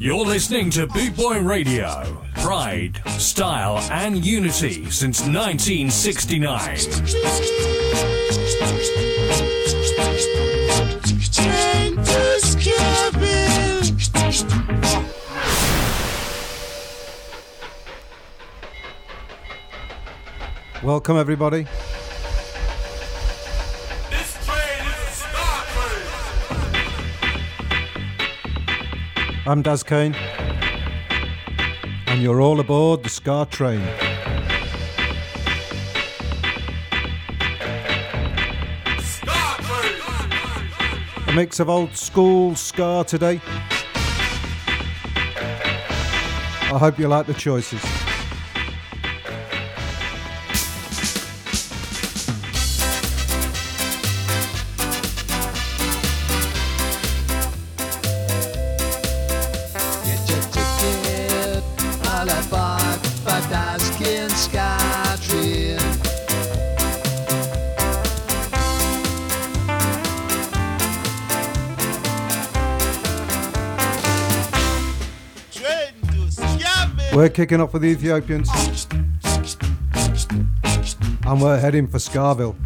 You're listening to Boot Boy Radio. Pride, style, and unity since 1969. Welcome, everybody. I'm Daz Kane, and you're all aboard the SCAR train. A mix of old school SCAR today. I hope you like the choices. We're kicking off with the Ethiopians, and we're heading for Scarville.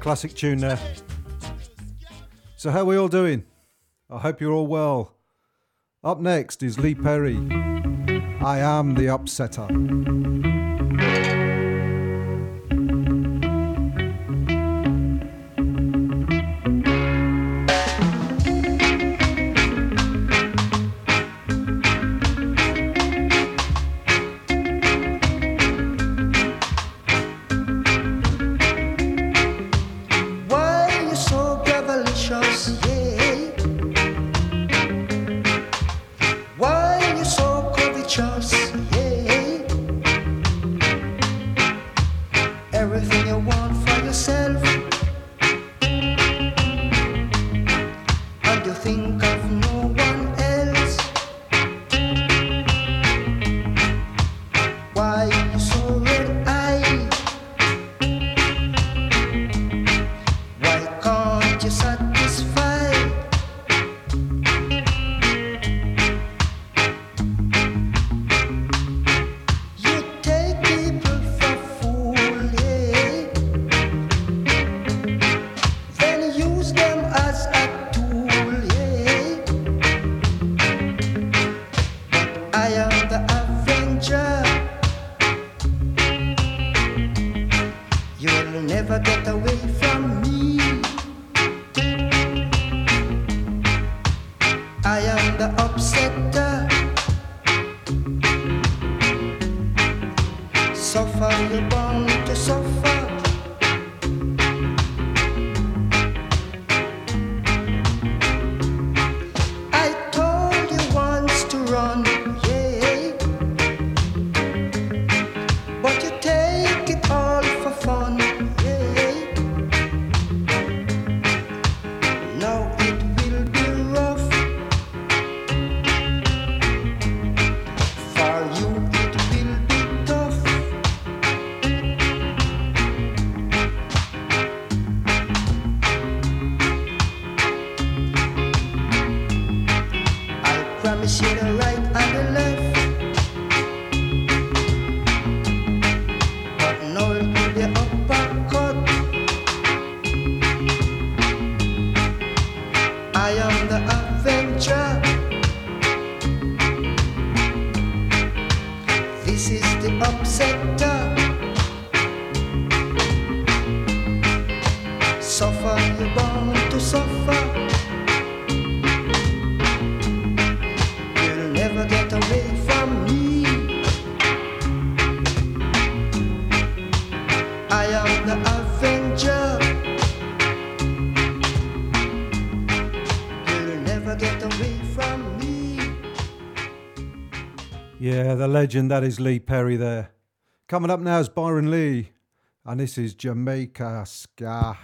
Classic tune there. So how are we all doing? I hope you're all well. Up next is Lee Perry. I am the upsetter. never get away from me. I am the upsetter. Suffer, you're born to suffer. The legend, that is Lee Perry there. Coming up now is Byron Lee, and this is Jamaica Ska.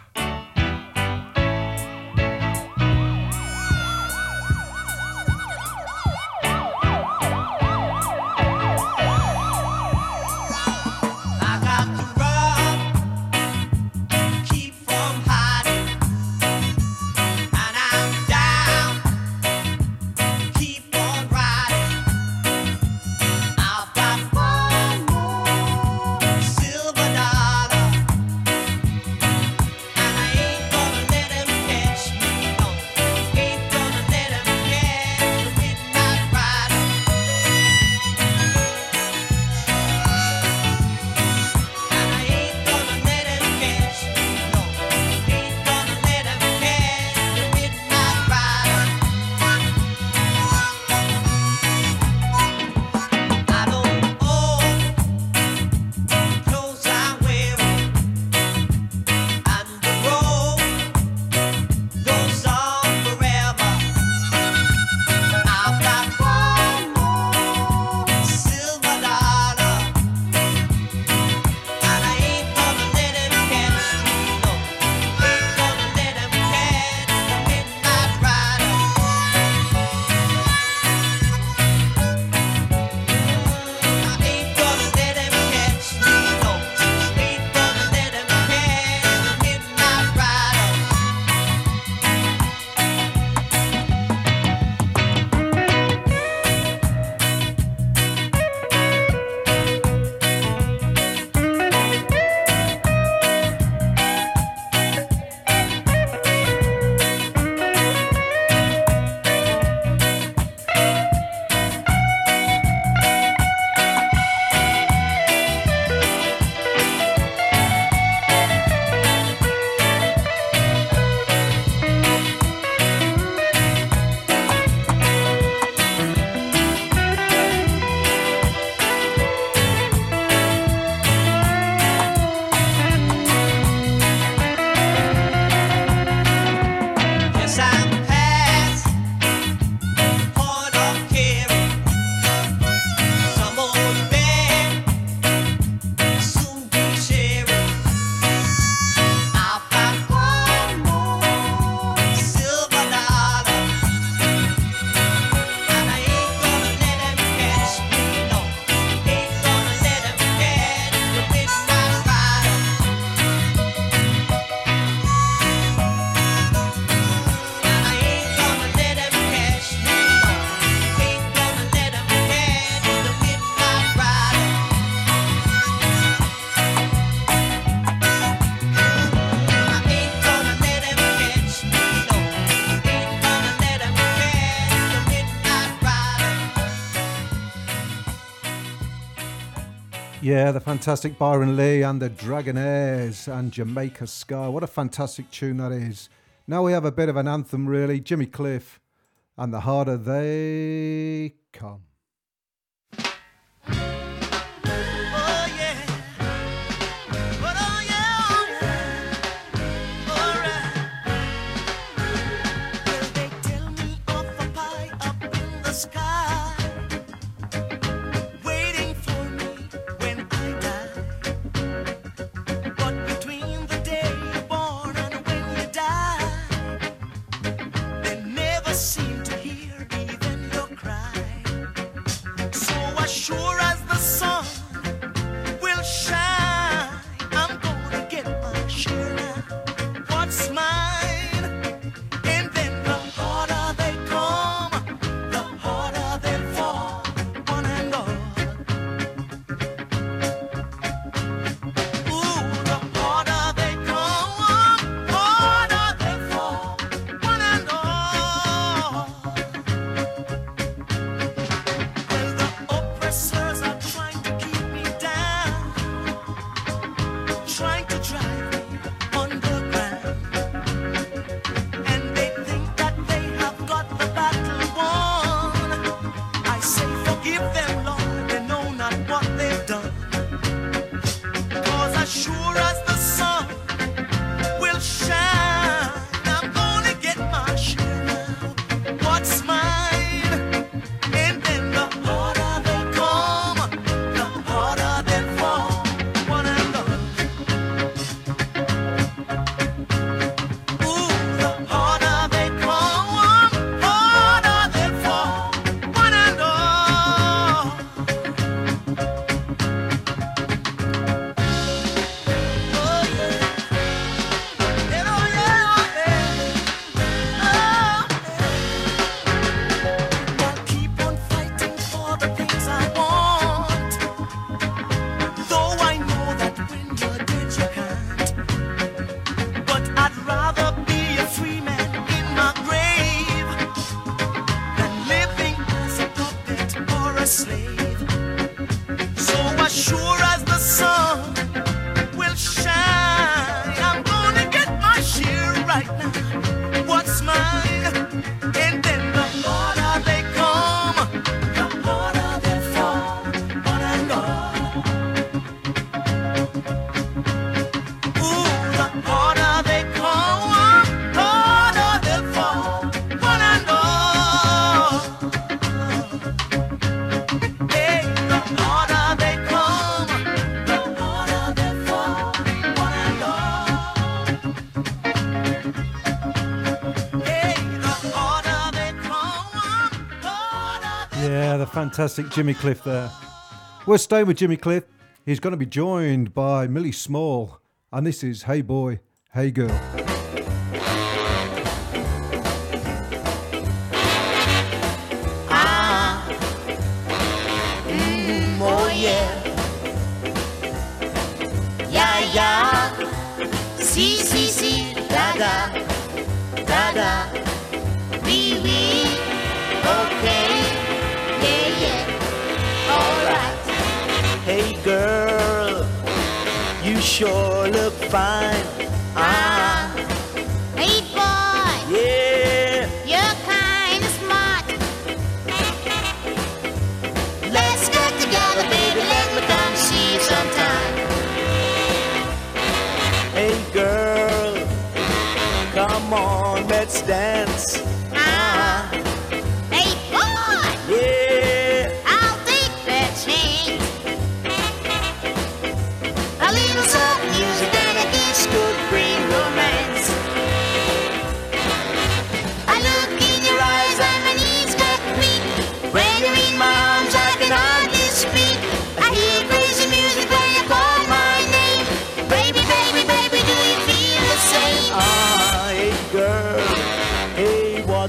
Yeah, the fantastic Byron Lee and the Dragonaires and Jamaica Scar. What a fantastic tune that is. Now we have a bit of an anthem, really. Jimmy Cliff and The Harder They Come. Fantastic Jimmy Cliff there. We're staying with Jimmy Cliff. He's going to be joined by Millie Small, and this is Hey Boy, Hey Girl. Oh yeah, yeah yeah, si si si, da da, da da, wee wee, okay. Hey girl, you sure look fine. Ah, hey boy, yeah, you're kinda smart. Let's get together, baby, let me come see you sometime. Hey girl, come on, let's dance.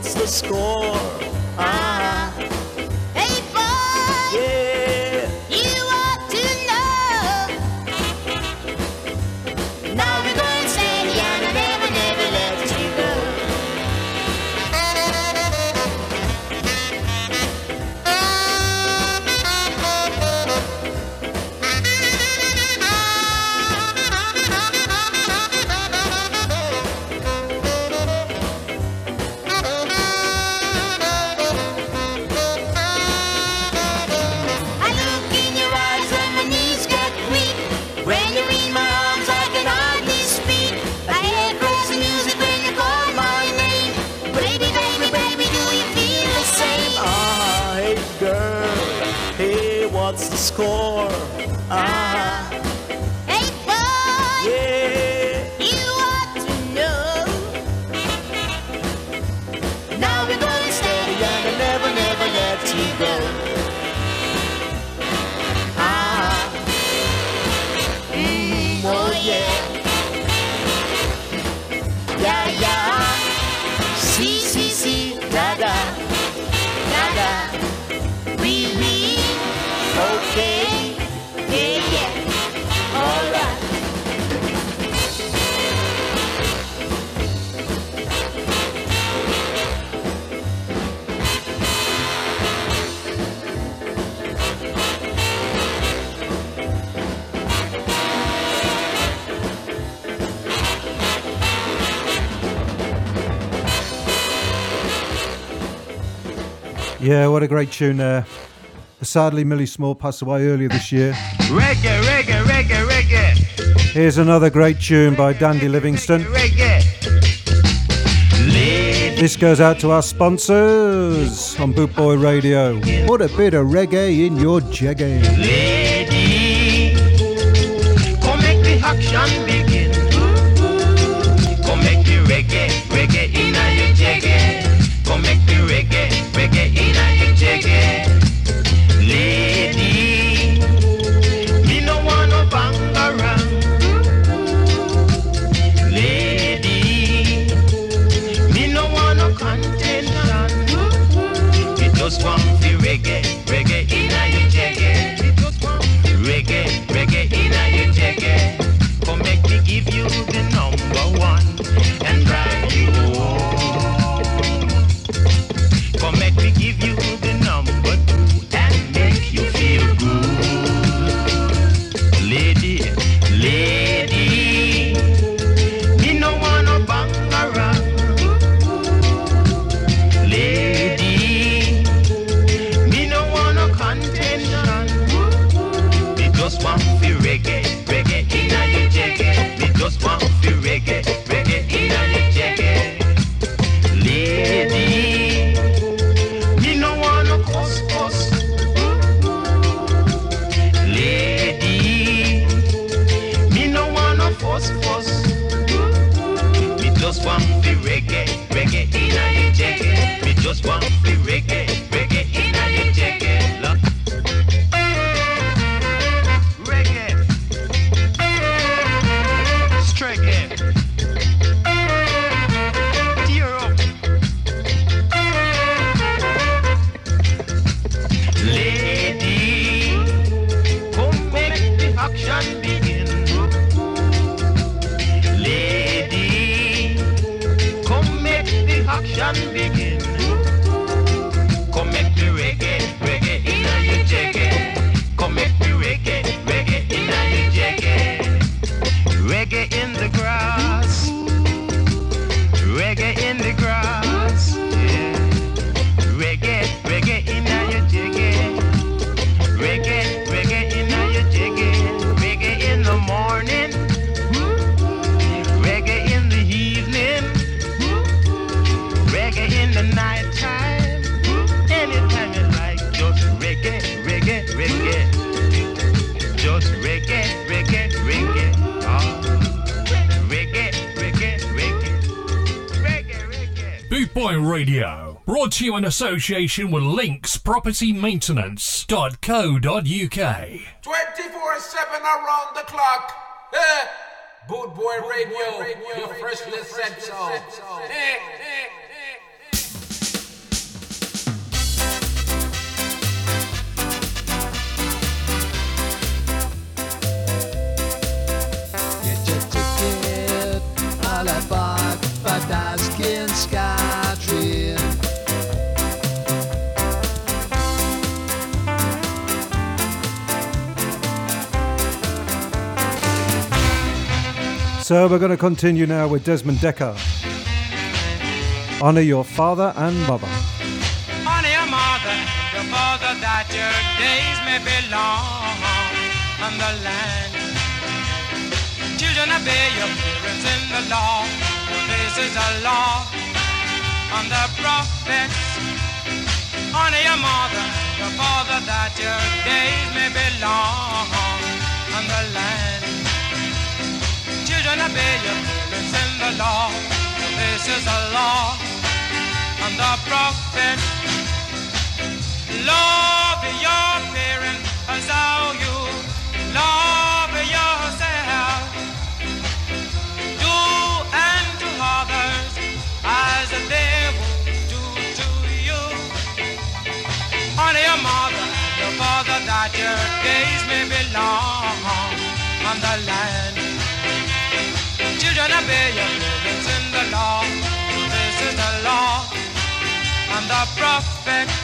The score. Ah, hey boy, yeah, you ought to know. Now we're going steady and I never, never let you go. Yeah, what a great tune there. Sadly, Millie Small passed away earlier this year. Reggae, reggae, reggae, reggae. Here's another great tune by Dandy Livingston. Reggae, reggae. This goes out to our sponsors on Boot Boy Radio. Put a bit of reggae in your jaggy. Lady, come make the action begin. Come make the reggae, reggae in your jaggy. Come make the reggae. Reggae in a jiggy. Lady, me no want no bang around. Lady, me no want no contention. Me just want the reggae, reggae in a jiggy. Me just want the reggae, reggae in a jiggy. Come make me give you the number one and drive you home. Come make me give you the number two and make you feel good. Lady, lady, me no wanna bang around. Lady, me no wanna contention. Me just want the reggae, reggae in a your jacket. Me just want the reggae, reggae in a your jacket. Lady, want the reggae, reggae in a jacket. We just want the reggae, reggae in a jacket. Reggae, reggae, tear up. Lady, come make the action begin. Action begin. Come make the reggae, reggae in a your jacket. Come make the reggae, reggae in a your jacket. Reggae in the grass. Reggae in the grass. Yeah. Reggae, reggae in a your jacket. Reggae, reggae in a your jacket. Reggae in the morning. Reggae in the evening. Reggae in the night time, anytime you like, just reggae, reggae, reggae, just reggae, reggae, reggae, reggae, reggae, reggae, reggae, reggae. Boot Boy Radio, brought to you in association with Links Property Maintenance.co.uk. 24/7 around the clock. Boot Boy Radio, your freshly set show. Alabag, but Daz Kane Scar Train. So we're going to continue now with Desmond Dekker. Honour your father and mother. Honour your mother, that your days may be long on the land. Children, obey your parents in the law. This is a law on the prophets. Honor your mother, your father, that your days may be long on the land. Children, obey your parents in the law. This is the law and the prophet. Love your parents as how you love yourself. Do unto others as they would do to you. Honor your mother and your father that your days may be long on the land. Children, obey your parents in the law. This is the law and the prophets.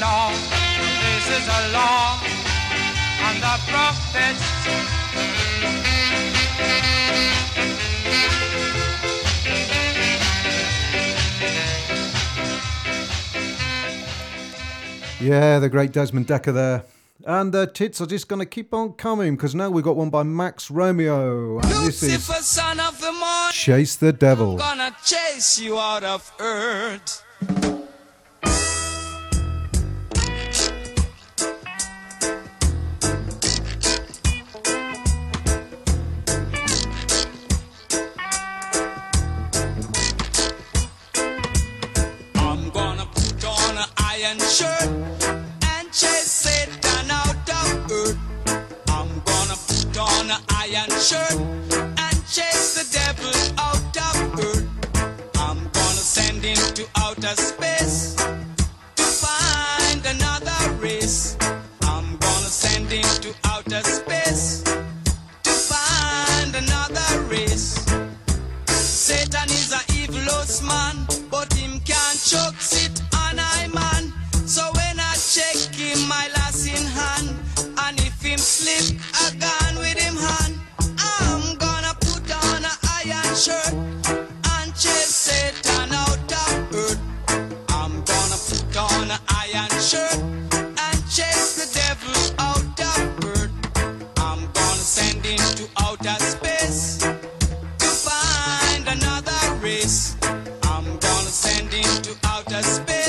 Law. This is a law and the prophets. Yeah, the great Desmond Dekker there. And the tits are just going to keep on coming, because now we've got one by Max Romeo. And this is son of the morning, Chase the Devil. I'm gonna chase you out of earth. Shirt and chase the devil out of earth. I'm gonna send him to outer space to find another race. I'm gonna send him to outer space to find another race. Satan is an evil host man, but him can't choke sit on I man. So when I check him, my lass in hand, and if him slip, I gun with him hand. Shirt and chase Satan out of earth. I'm gonna put on an iron shirt and chase the devil out of earth. I'm gonna send him to outer space to find another race. I'm gonna send him to outer space.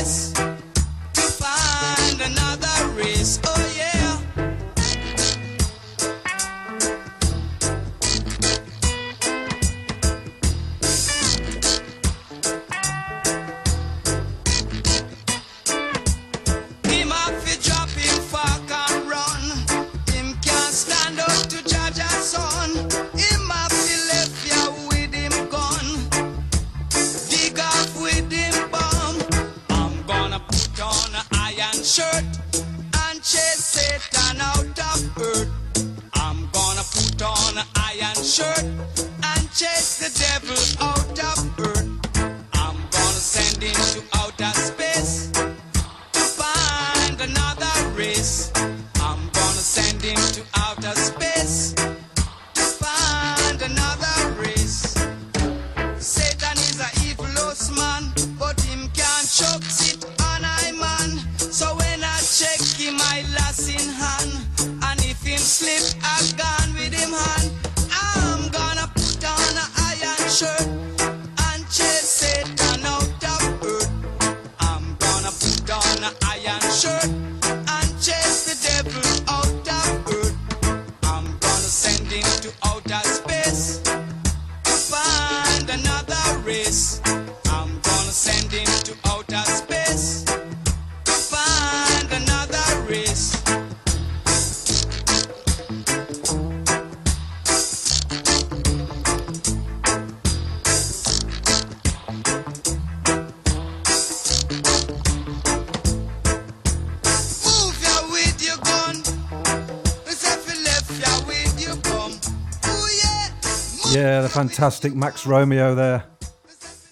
Yeah, the fantastic Max Romeo there.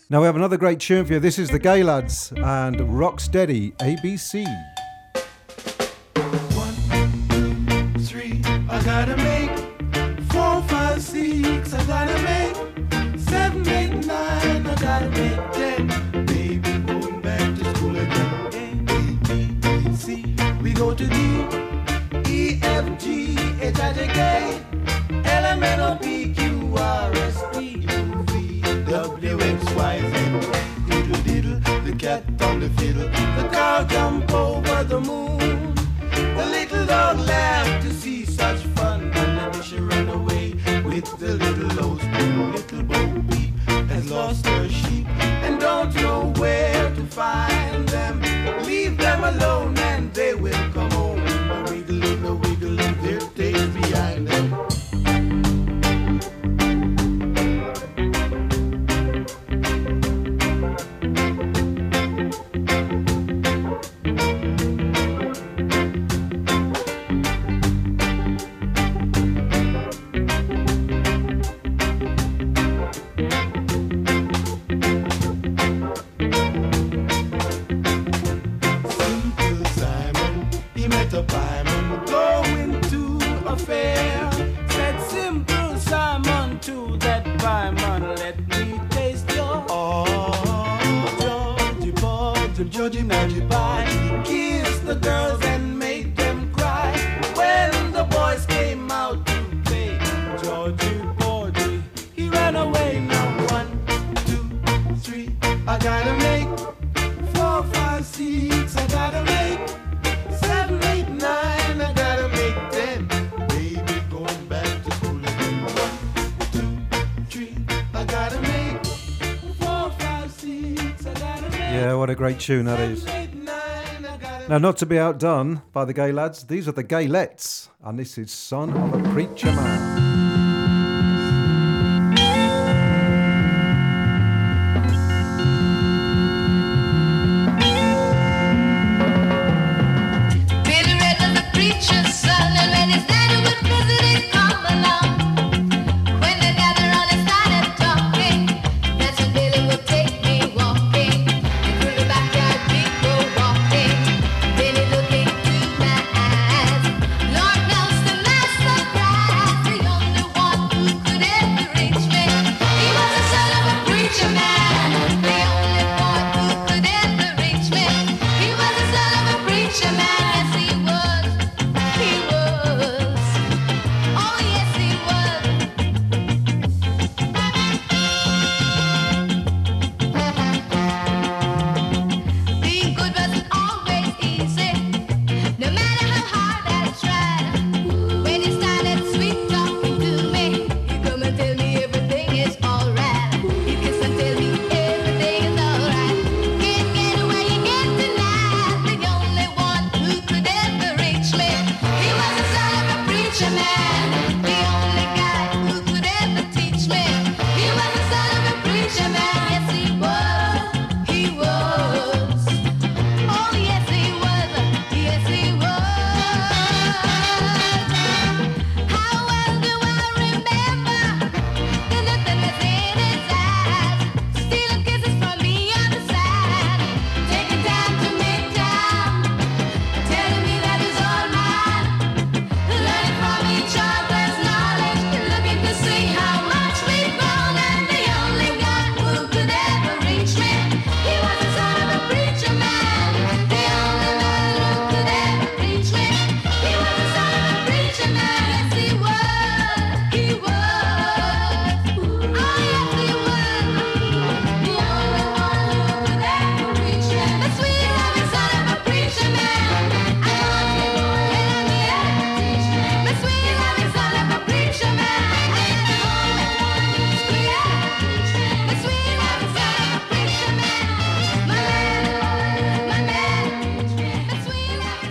Now we have another great tune for you. This is the Gaylads and Rock Steady ABC. 1, 2, 3, I gotta make 4, 5, 6, I gotta make 7, 8, 9, I gotta make 10. Baby, going back to school again. A, B, B, C, we go to D, E, F, G, H, I, J, K, L, M, N, O, P, Q, R, S, T, U, V, W, X, Y, Z. Diddle, diddle, the cat on the fiddle, the cow jump over the moon. The little dog laughed to see such fun, and then she ran away with the little old spoon. Little Bo Peep has lost her sheep and don't know where to find them. Leave them alone and they will come home, a wiggling, a wiggling, their tails behind them. Tune that is. Now, not to be outdone by the Gaylads, these are the Gaylettes, and this is Son of a Preacher Man.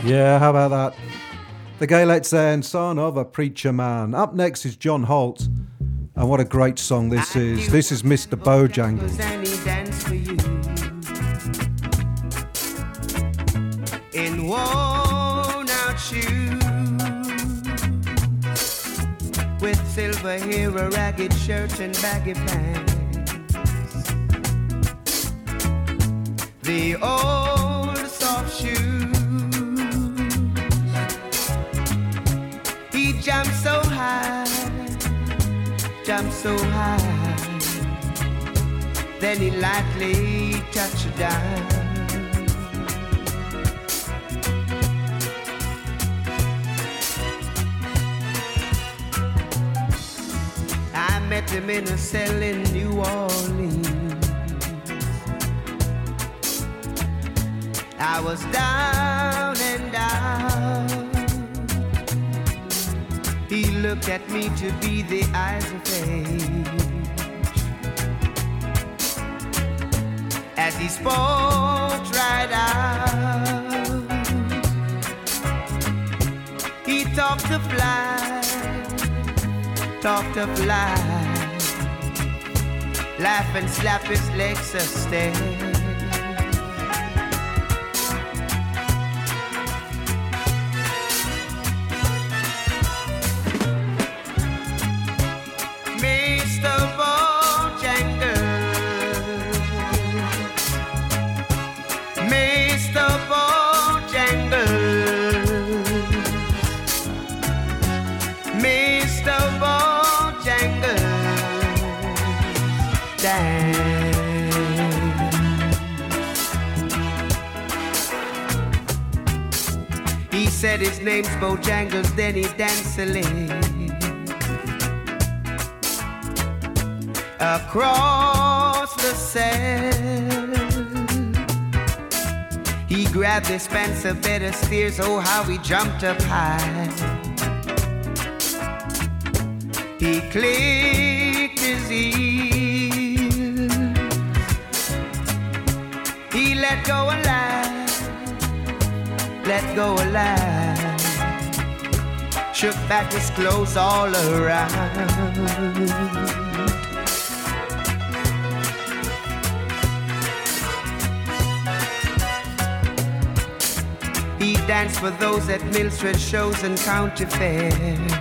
Yeah, how about that? The Gaylettes and Son of a Preacher Man. Up next is John Holt, and what a great song this is. This is Mr. Bojangles. In worn out shoes with silver hair, a ragged shirt and baggy pants. The old soft shoes. He jumped so high, jumped so high. Then he lightly touched down. I met him in a cell in New Orleans. I was down and out. He looked at me to be the eyes of age. As he spoke right out, he talked of life, talked of life. Laugh and slap his legs upstairs. Said his name's Bojangles, then he danced a leg across the sand. He grabbed his pants, a bed of steers, oh how he jumped up high. He clicked his ears. He let go alive, let go alive. Shook back his clothes all around. He danced for those at Millstreet shows and county fairs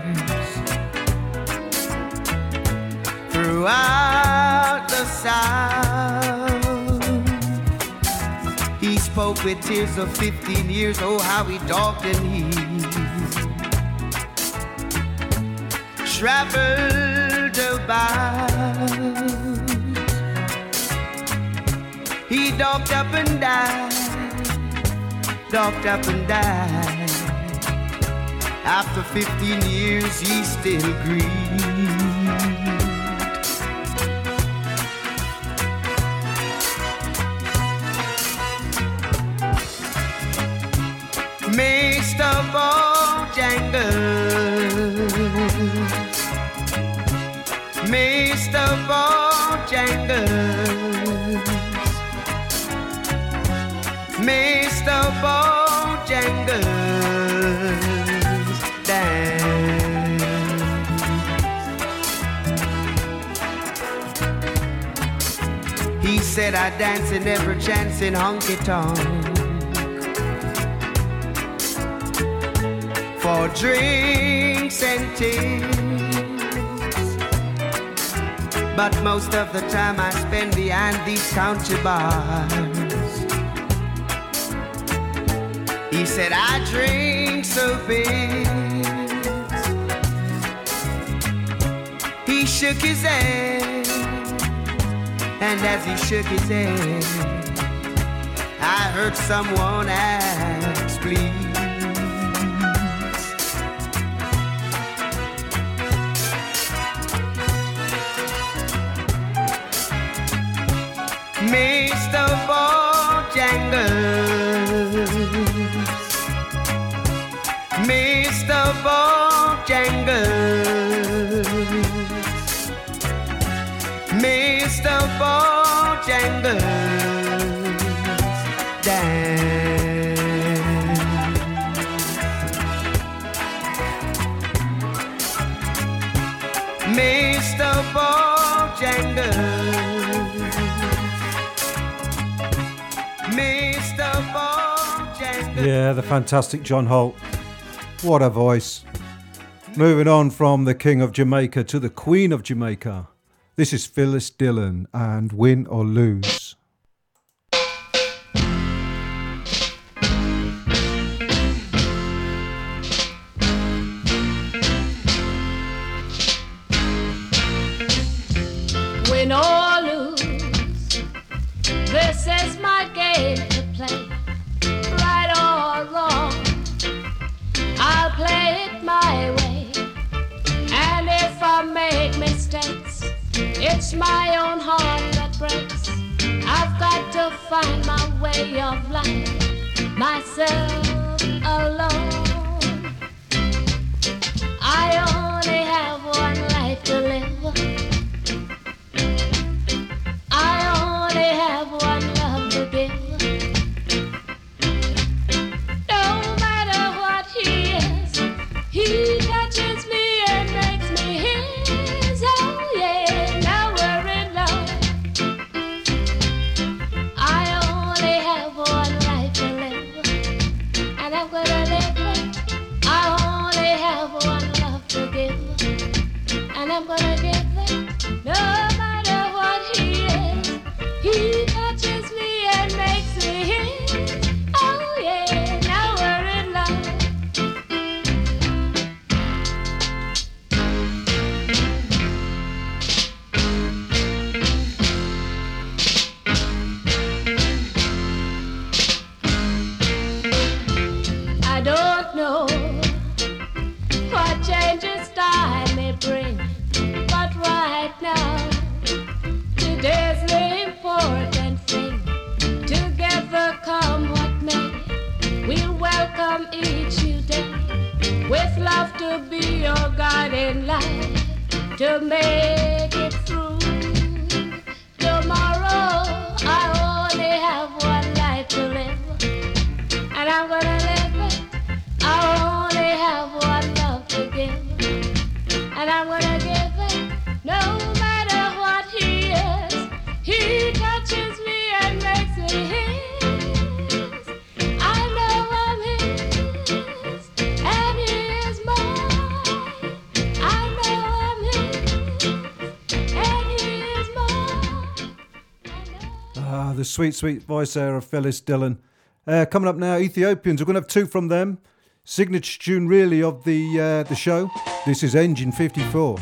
throughout the South. He spoke with tears of 15 years, oh how he dogged and he traveled about. He dogged up and died, dogged up and died. After 15 years he still grieved. Mr. Bojangles, Mr. Bojangles, Mr. Bojangles, dance. He said I dance in every chance in honky-tonk, for drinks and tears. But most of the time I spend behind these county bars. He said I drink so big. He shook his head, and as he shook his head I heard someone ask, please. Mr. Bojangles, Mr. Bojangles, Mr. Bojangles, dance. Mr. Bojangles. Yeah, the fantastic John Holt. What a voice. Moving on from the King of Jamaica to the Queen of Jamaica. This is Phyllis Dillon and Win or Lose. Win or lose, this is my game to play. Right or wrong, I'll play it my way. And if I make mistakes, it's my own heart that breaks. I've got to find my way of life, myself alone. I only have one life to live. I only have one love to give. No matter what he is, he touches me and makes me his. I'm gonna give it, no matter what he is. He touches me and makes me his. Oh yeah, now we're in love. I don't know what changes time may bring. Right now, today's the important thing. Together come what may, we welcome each new day with love to be your guide in life, to make it through. Tomorrow, I only have one life to live, and I'm gonna live it. I only have one love to give, and I'm gonna give it. No matter what he is, he touches me and makes me his. I know I'm his, and he is mine. I know I'm his, and he is mine. Ah, the sweet, sweet voice there of Phyllis Dillon. Coming up now, Ethiopians. We're going to have two from them. Signature tune, really, of the show. This is Engine 54.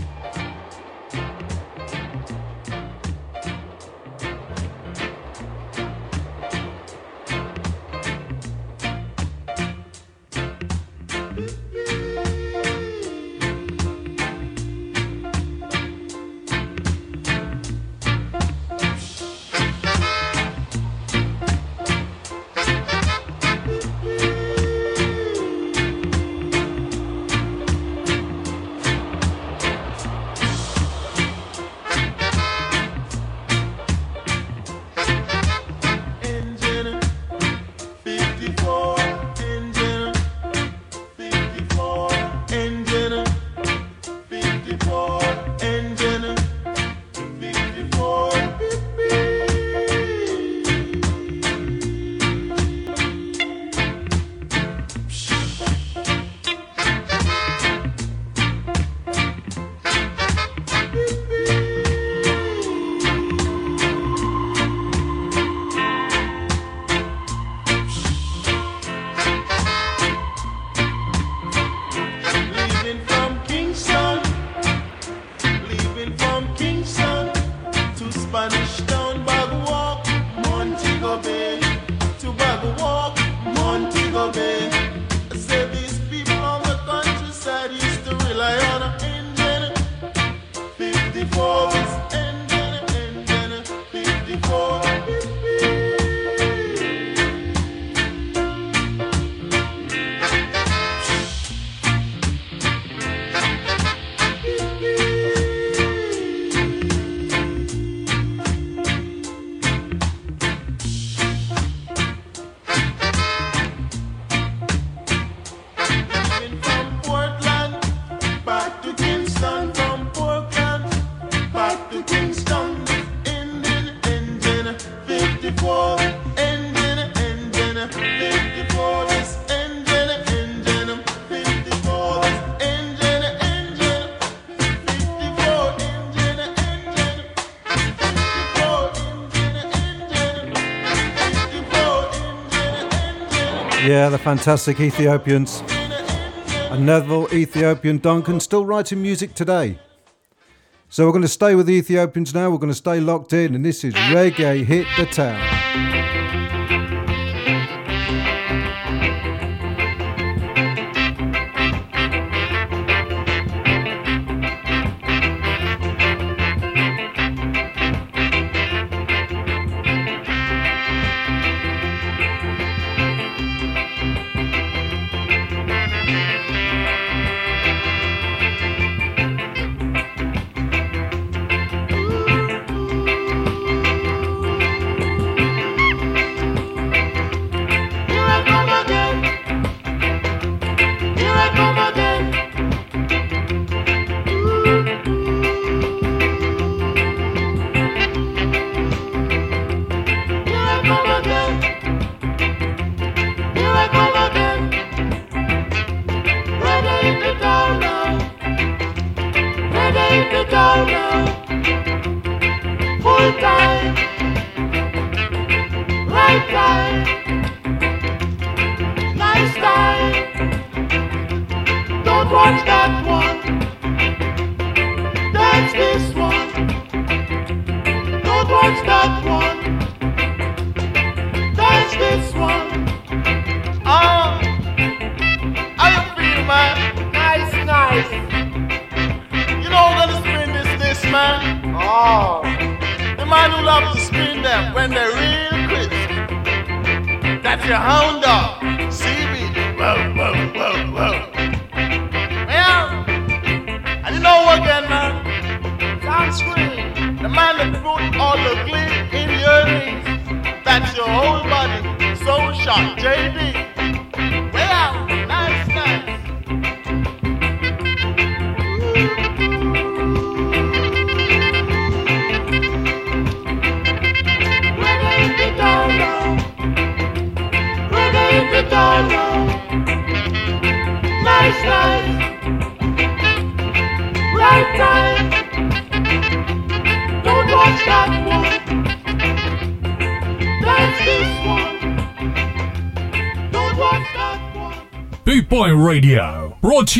Yeah, the fantastic Ethiopians. And Neville Ethiopian Duncan still writing music today. So we're going to stay with the Ethiopians now. We're going to stay locked in, and this is Reggae Hit the Town. Boot Boy Radio, brought to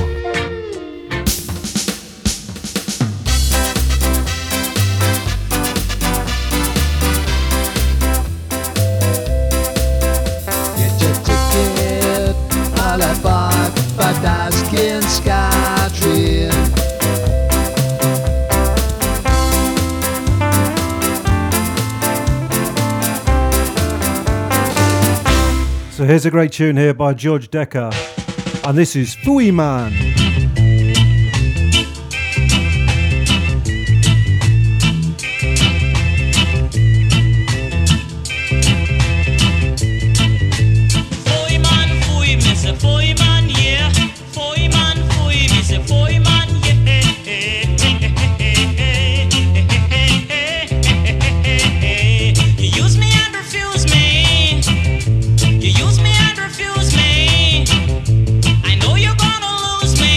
So here's a great tune here by George Decker, and this is Fui Man. Lose me.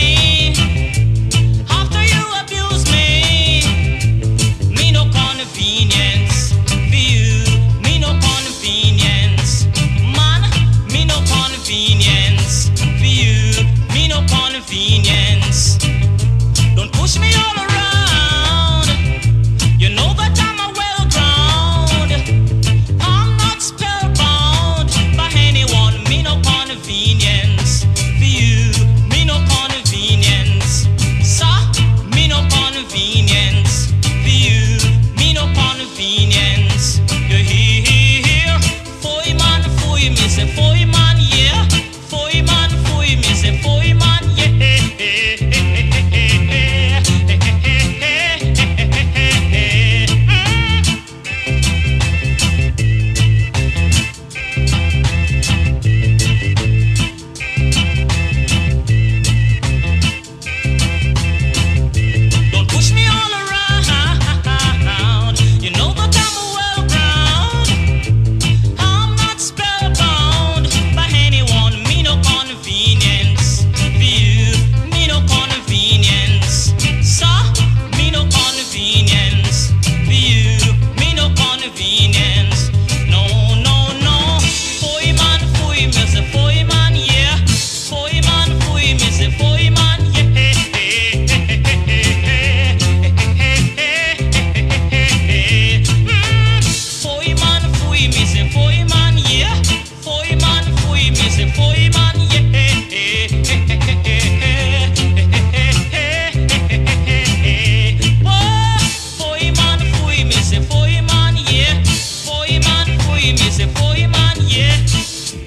poem is a poem and yet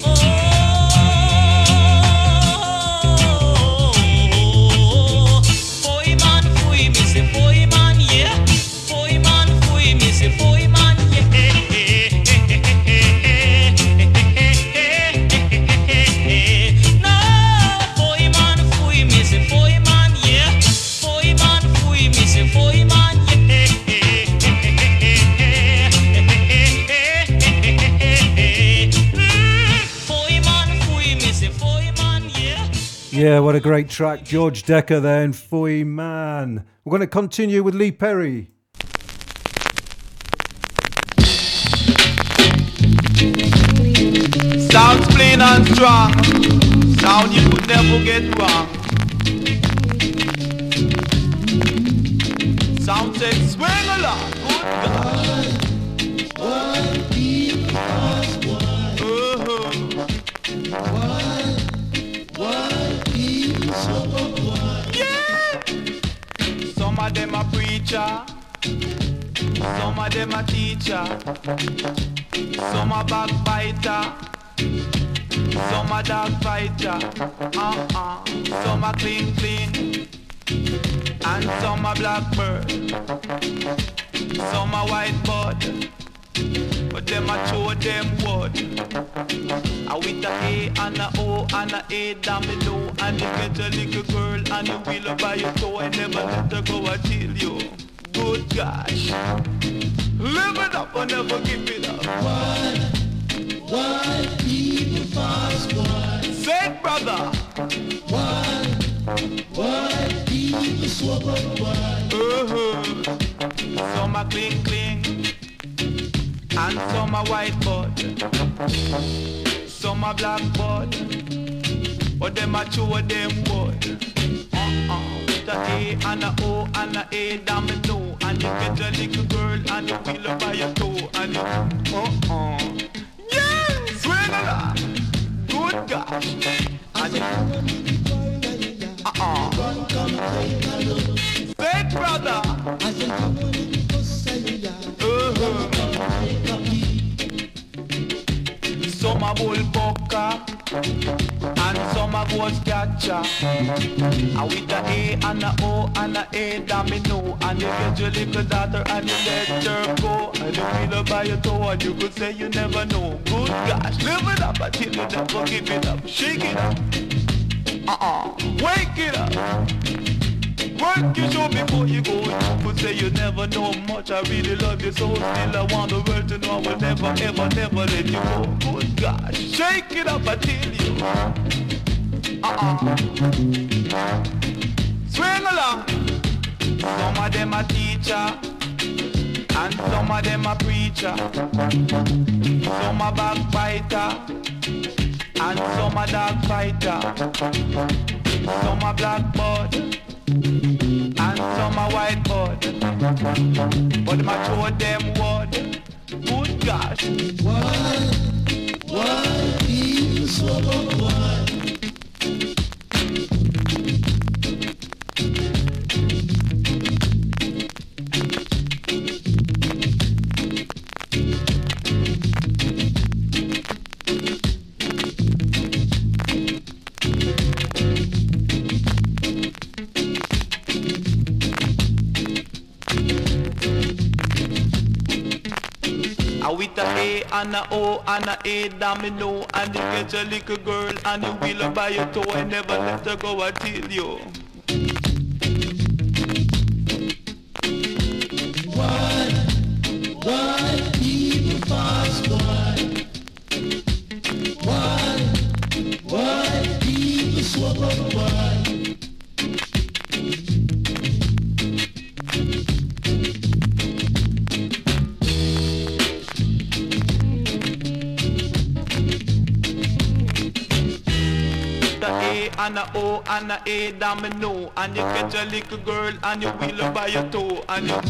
poem and poem is a poem and yet poem and poem is a poem and yet no poem and poem is a poem and yet poem and poem is a poem and yeah, what a great track. George Decker there in Foy Man. We're going to continue with Lee Perry. Sounds plain and strong. Sound you could never get wrong. Sound takes swing a lot. Good God. One beat plus one. One. Yeah. Some of them a preacher, some of them a teacher, some a backbiter, some a dog fighter, some a clean, and some a blackbird, some a whitebird. But them a throw them word. I with a A and a O and a A down below. And you get a little girl and you will buy your toe and never let her go until you. Good gosh. Live it up and never give it up. One people pass one. Say it, brother. One people swap up one. Some a cling cling. And some a whiteboard, some a blackboard, but them a chew them word. With a A and a O and a A down below, and you get a little girl and you will buy your toe and you yeah, swing a lot, good gosh, and you Big brother, some a bull bucker and some a ghost catcher. And with a A and a O and a A that me know. And you get your little daughter and you let her go. And you feel by your toe and you could say you never know. Good gosh, live it up until you never give it up. Shake it up, wake it up. Work you show before you go. You could say you never know much. I really love you so. Still I want the world to know I will never, ever, never let you go. Good gosh, shake it up until you swing along. Some of them a teacher and some of them a preacher. Some a backbiter and some a dog fighter. Some a blackboard and some a whiteboard, but my show them word. Good gosh. One people swap up one. With a A and a O and a A down below, and you get your little girl and you will buy your toe and never let her go until you. One people pass one people swap up one. And a O and a A down me know. And you catch a little girl and you wheel by your toe and you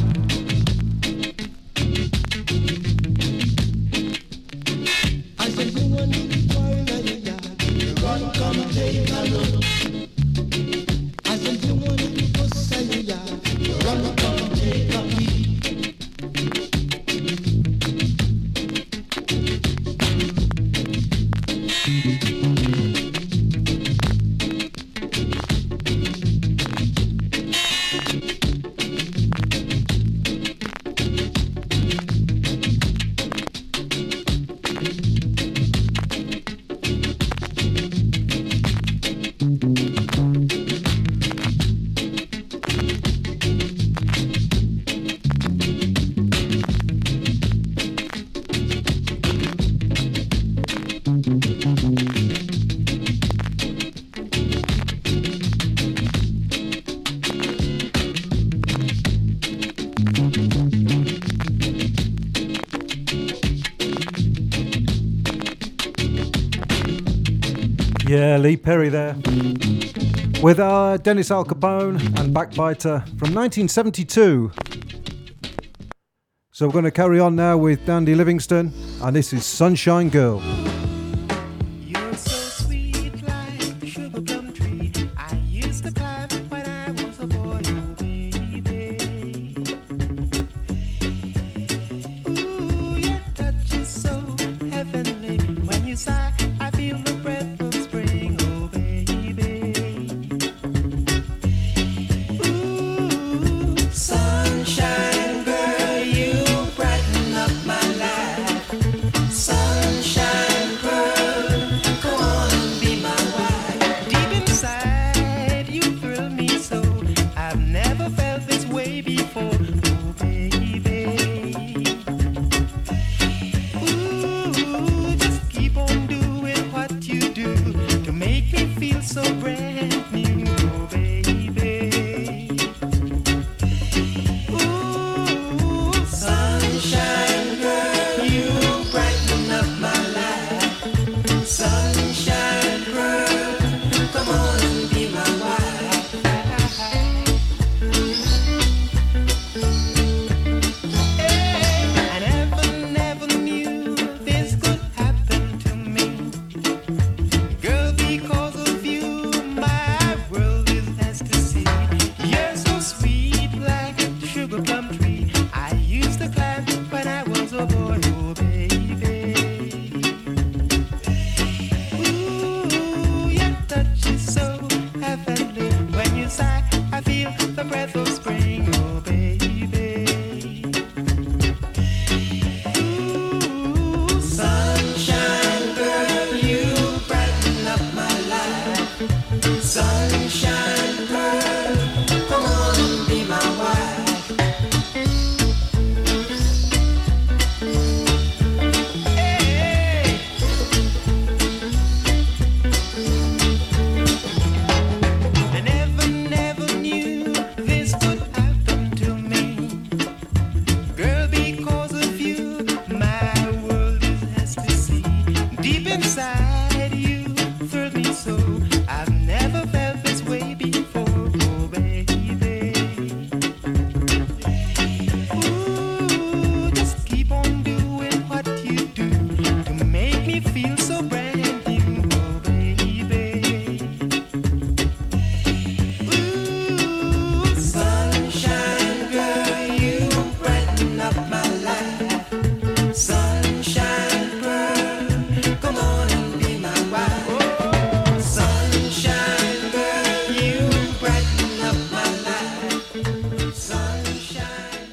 I said no one in the world and you got run come take a look. I said no one in the bus and you got run come take a peek. Yeah, Lee Perry there with Dennis Alcapone and Backbiter from 1972. So we're going to carry on now with Dandy Livingston, and this is Sunshine Girl.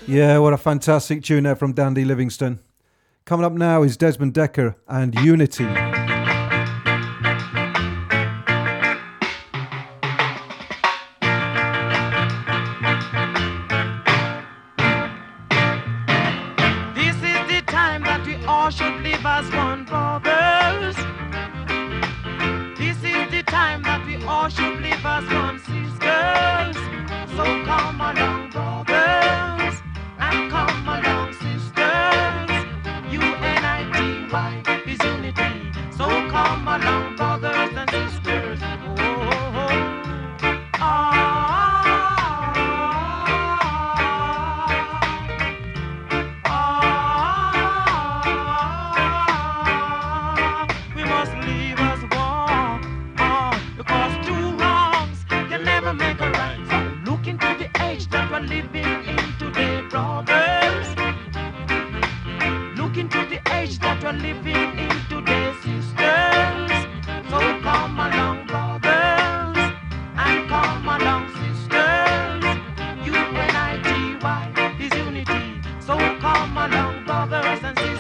Yeah, what a fantastic tune there from Dandy Livingston. Coming up now is Desmond Dekker and Unity. This is the time that we all should live as one brothers. This is the time that we all should live as one sisters. So come along, brothers. Come along, sisters, UNITY is unity, so come along, brothers and sisters, oh, oh, oh. We must leave us one, because two wrongs can never make a right, so look into the age that we're living in. Brothers, look into the age that you're living in today, sisters. So come along, brothers, and come along, sisters. UNITY is unity. So come along, brothers and sisters.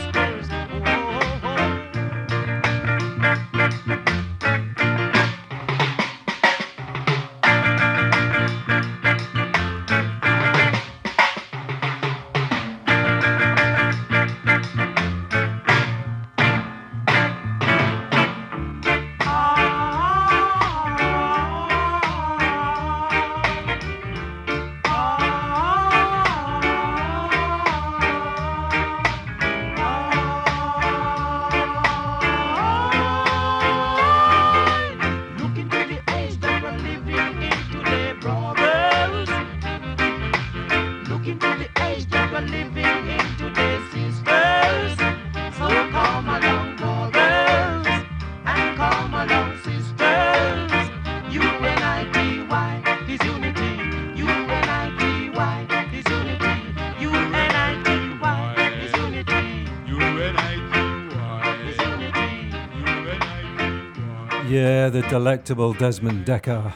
Yeah, the delectable Desmond Dekker.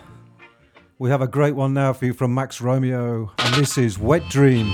We have a great one now for you from Max Romeo, and this is Wet Dream.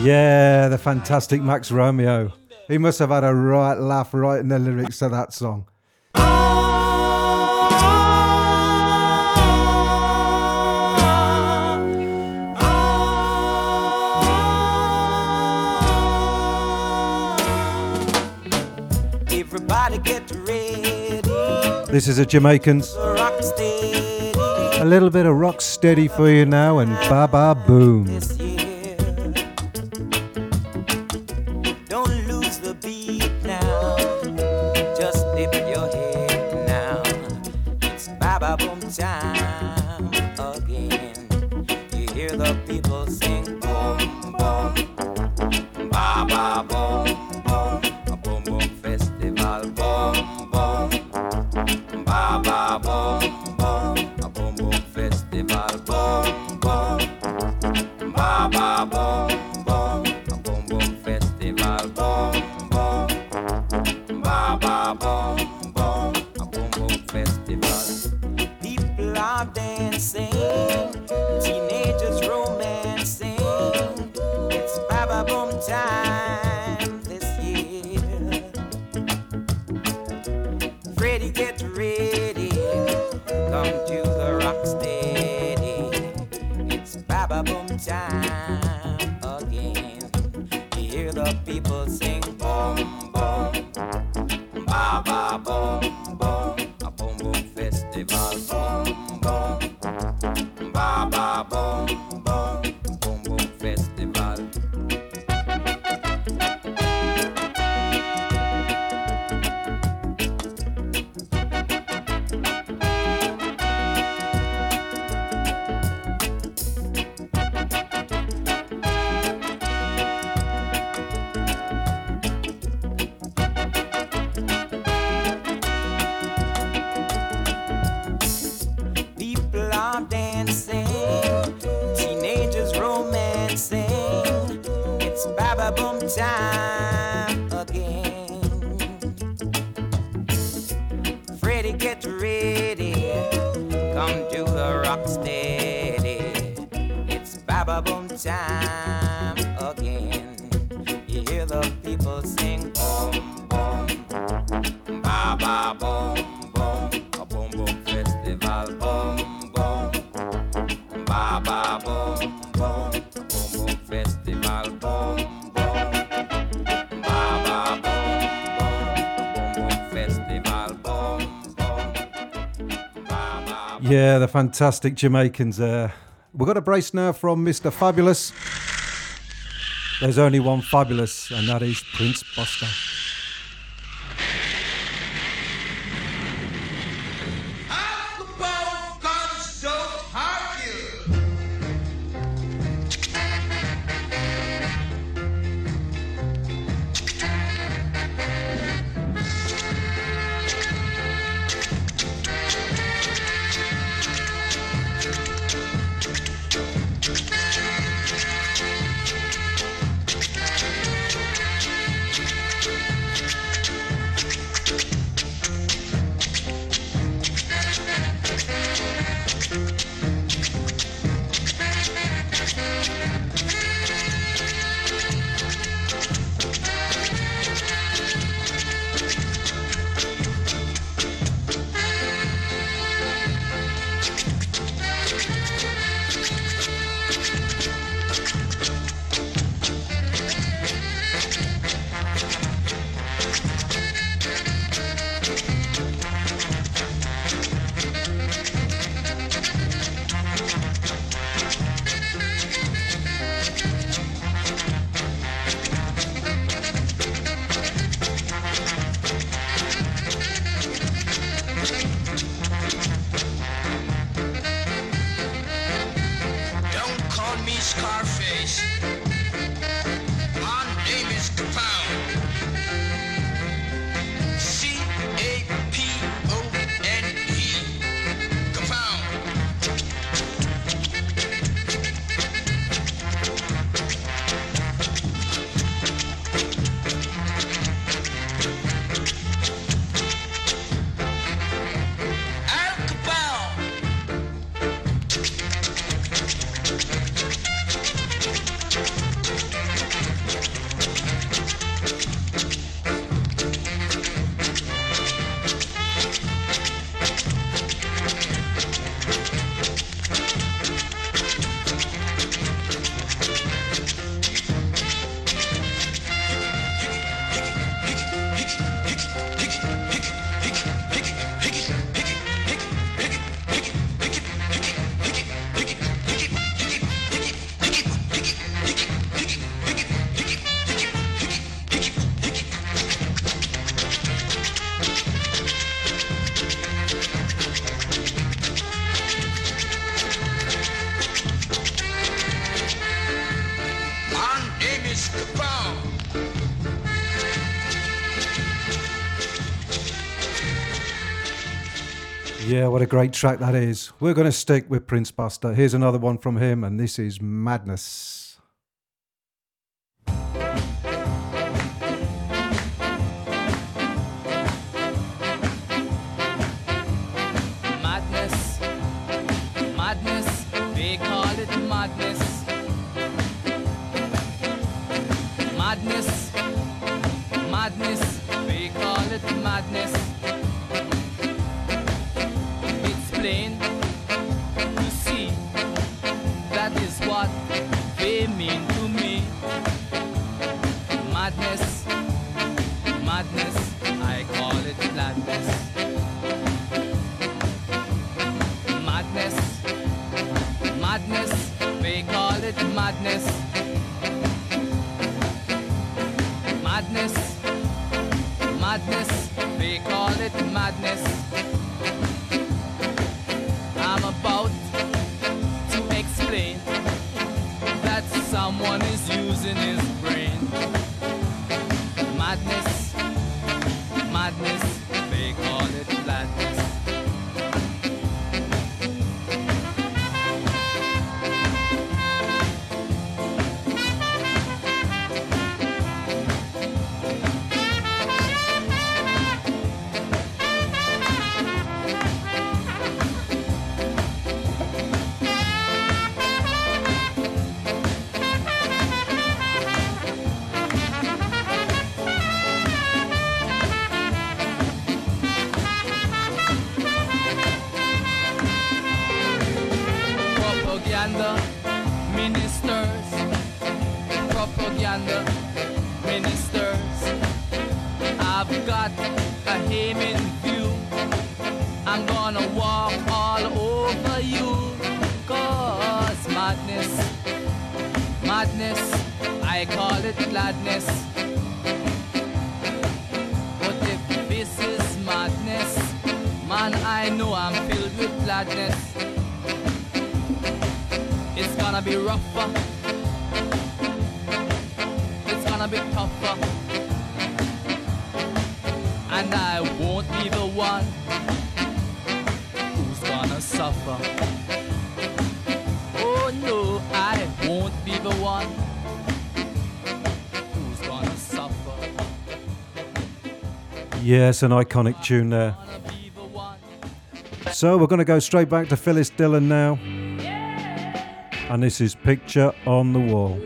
Yeah, the fantastic Max Romeo. He must have had a right laugh right in the lyrics of that song. Everybody get ready. This is a Jamaicans. A little bit of rock steady for you now, and ba-ba boom. stop dancing. Teenagers romancing. It's Baba Boom time again. Freddy, get ready. Come do the rock steady. It's Baba Boom time again. You hear the people sing boom boom. Baba Boom. Yeah, the fantastic Jamaicans there. We've got a brace now from Mr. Fabulous. There's only one Fabulous, and that is Prince Buster. Yeah, what a great track that is. We're going to stick with Prince Buster. Here's another one from him, and this is Madness. Madness, they call it gladness. ministers. I've got a aim in view. I'm gonna walk all over you. 'Cause madness, madness, I call it gladness. But if this is madness, man, I know I'm filled with gladness. It's gonna be rougher, it's gonna be tougher, and I won't be the one who's gonna suffer. Oh no, I won't be the one who's gonna suffer. Yes, an iconic tune there. So we're gonna go straight back to Phyllis Dillon now. And this is Picture on the Wall.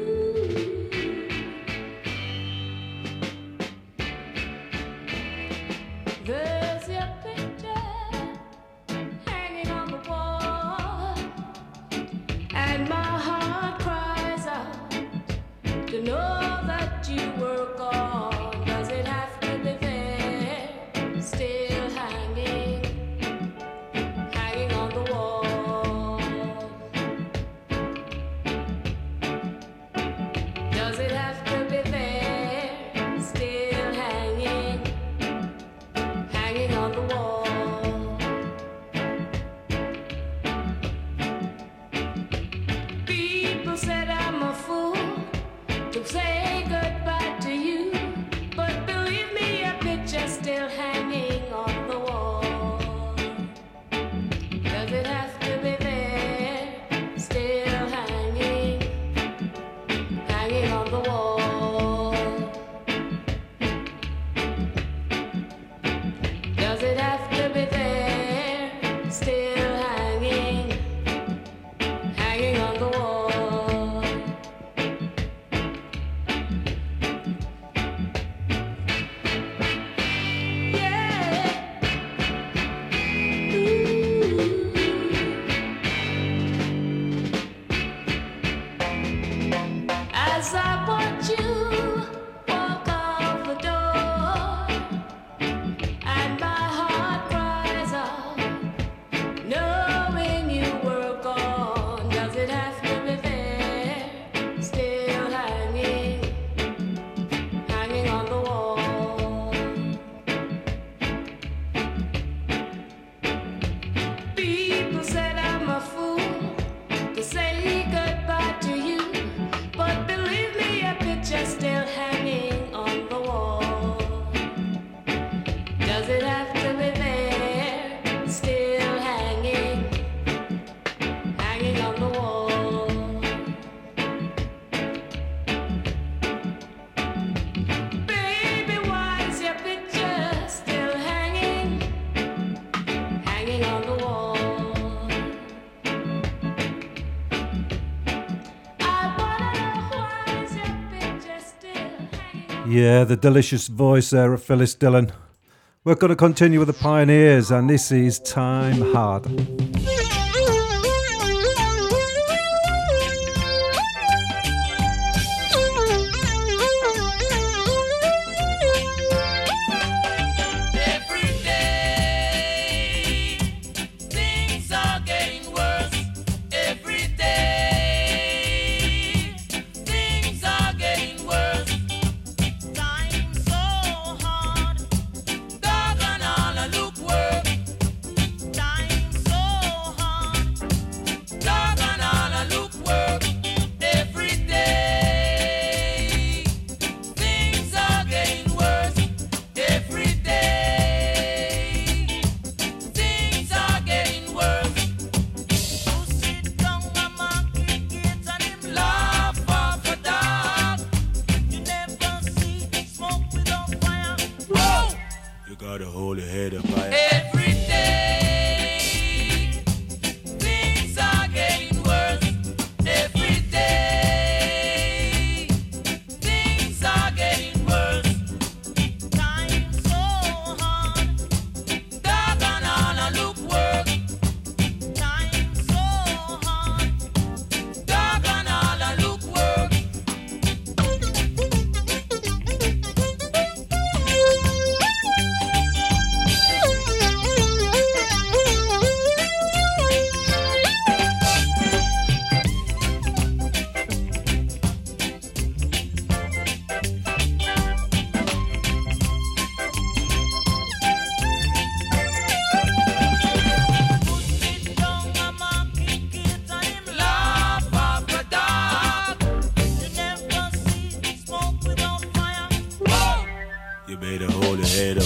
Yeah, the delicious voice there of Phyllis Dillon. We're going to continue with the Pioneers, and this is Time Hard.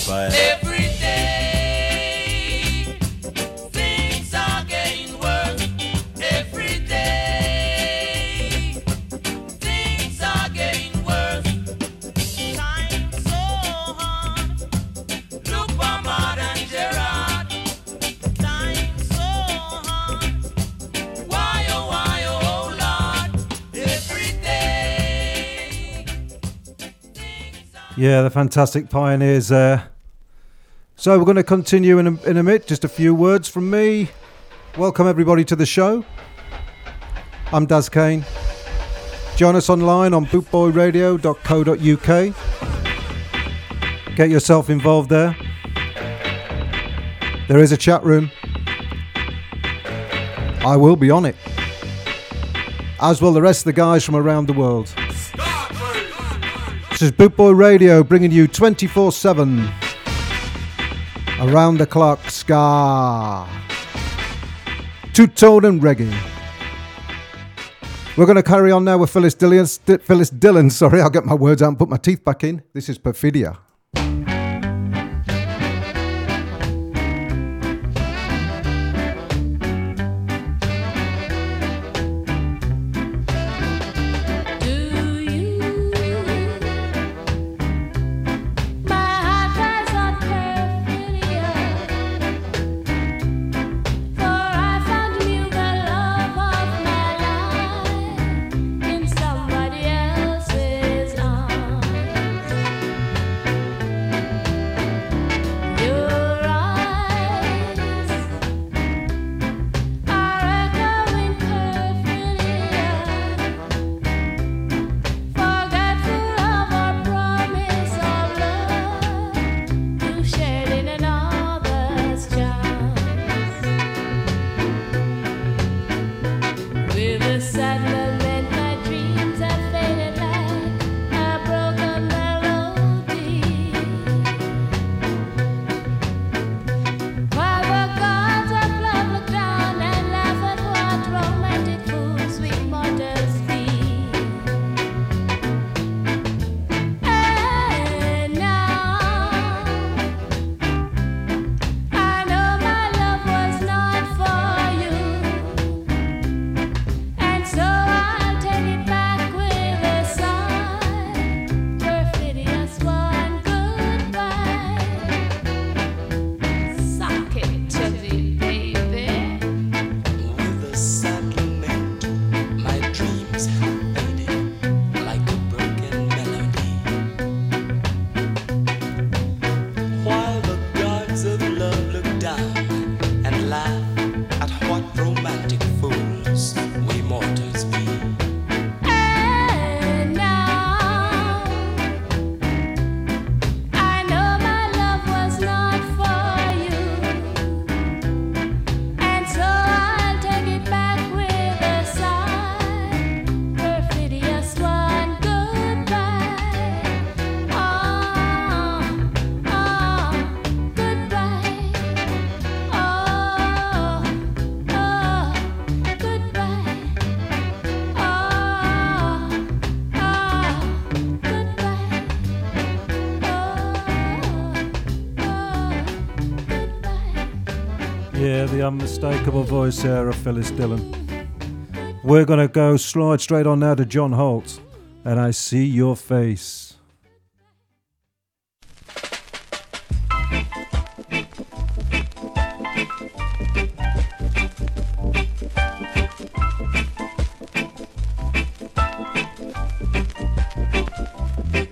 Bye. Every day things are getting worse. Every day things are getting worse. Time's so hard. Look for Mad and Gerard. Time's so hard. Why oh Lord. Every day things are. Yeah, the fantastic Pioneers there. So we're going to continue in a minute. Just a few words from me. Welcome everybody to the show. I'm Daz Kane. Join us online on bootboyradio.co.uk. Get yourself involved there. There is a chat room. I will be on it. As will the rest of the guys from around the world. This is Boot Boy Radio bringing you 24/7. Around the clock, Scar, two-tone and reggae. We're going to carry on now with Phyllis Dillon. Sorry, I'll get my words out and put my teeth back in. This is Perfidia. The unmistakable voice there of Phyllis Dillon. We're going to go slide straight on now to John Holt and I See Your Face.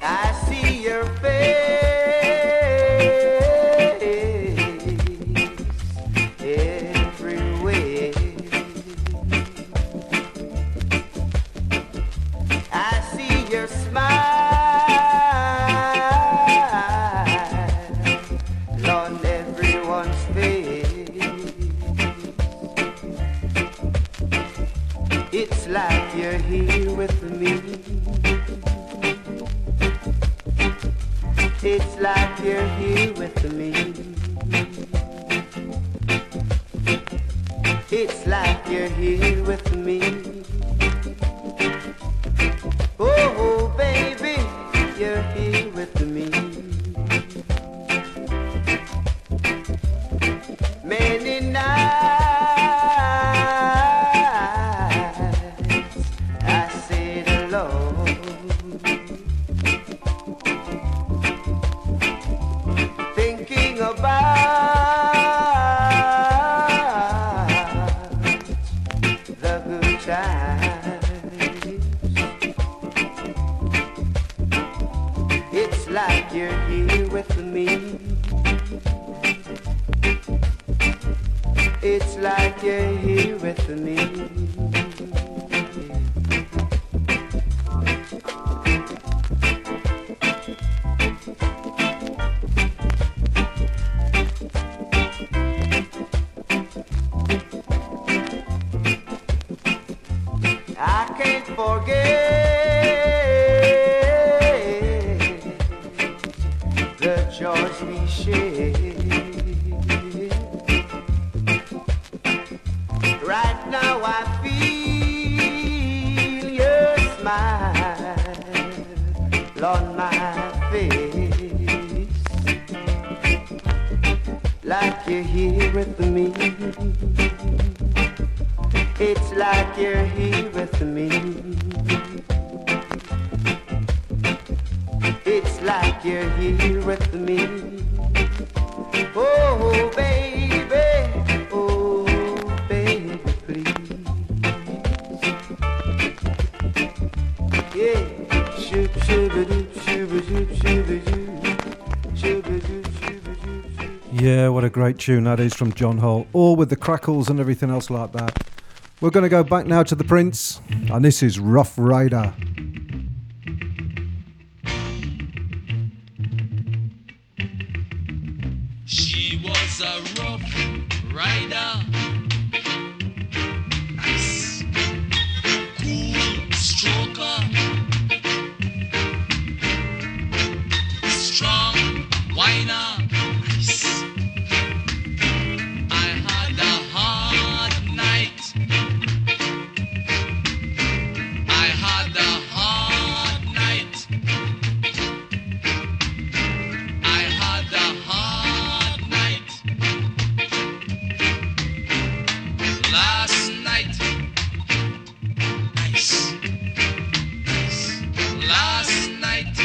I see your face. Oh, baby, you're here with me. It's like you're here with me. I can't forget the joys we shared. Right now I feel your smile on my face, like you're here with me. It's like you're here with me. It's like you're here with me. Oh baby, yeah, what a great tune that is from John Holt, all with the crackles and everything else like that. We're going to go back now to the Prince, and this is Rough Rider. She was a rough rider, nice, cool stroker, strong whiner. I had a hard night. I had a hard night. I had a hard night. Last night. Nice. Nice. Last night.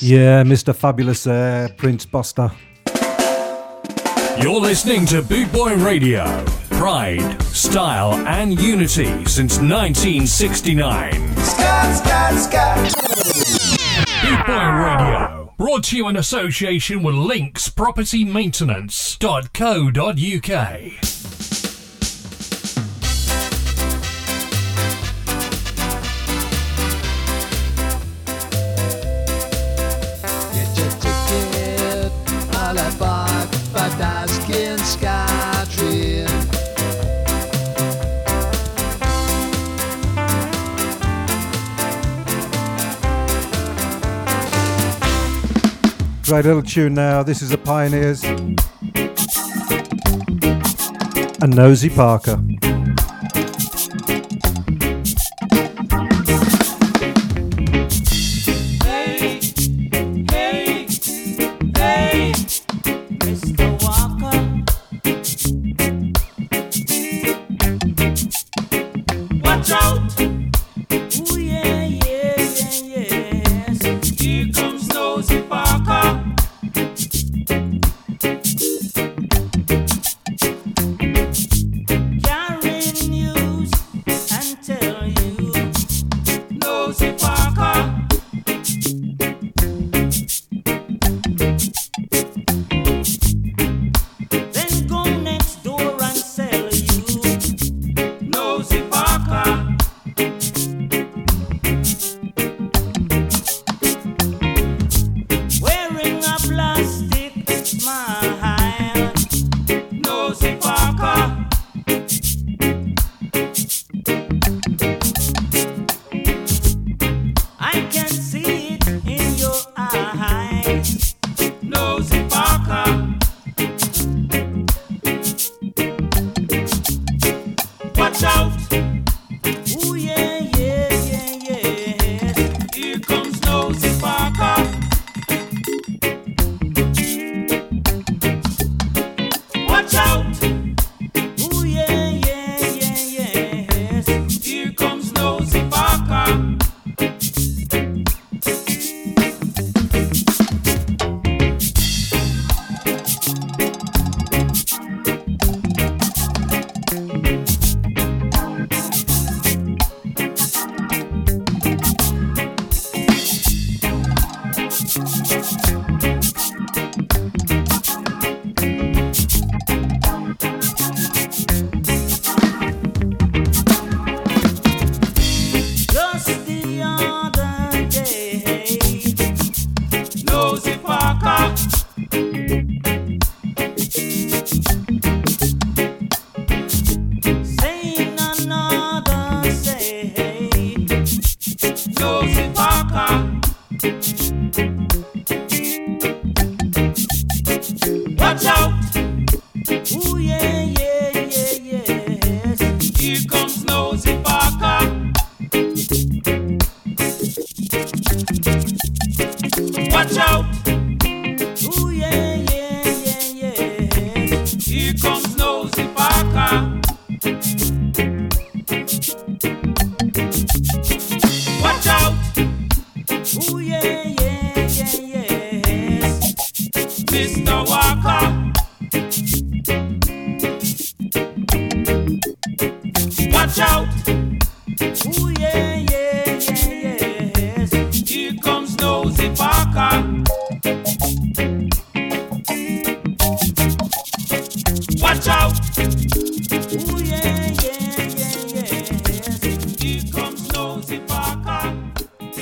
Yeah, Mr. Fabulous there, Prince Buster. You're listening to Boot Boy Radio. Pride, style and unity since 1969. Scar, scar, scar. Boot Boy Radio. Brought to you in association with Links Property Maintenance.co.uk. But I skin scar tree. Great little tune now. This is the Pioneers and Nosy Parker.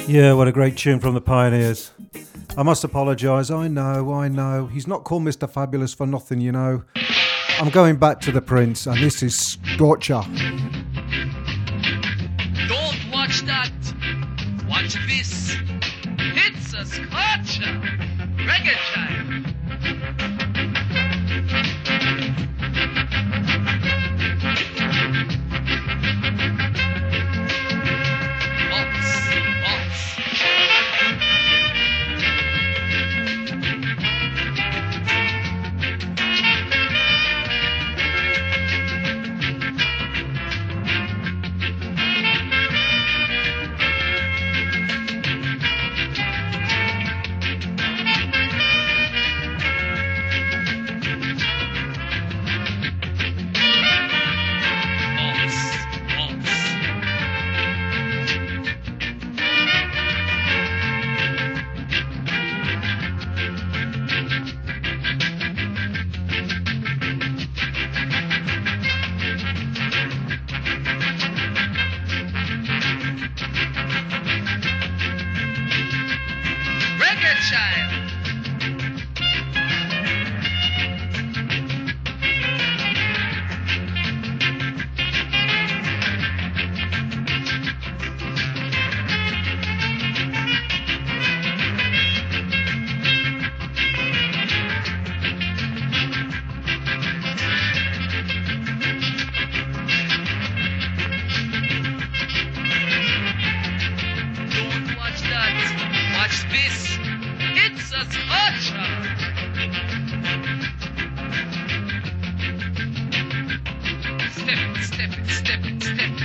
Yeah, what a great tune from the Pioneers. I must apologise, I know. He's not called Mr. Fabulous for nothing, you know. I'm going back to the Prince, and this is Scorcher. Don't watch that. Watch this. It's a Scorcher. Reggae time.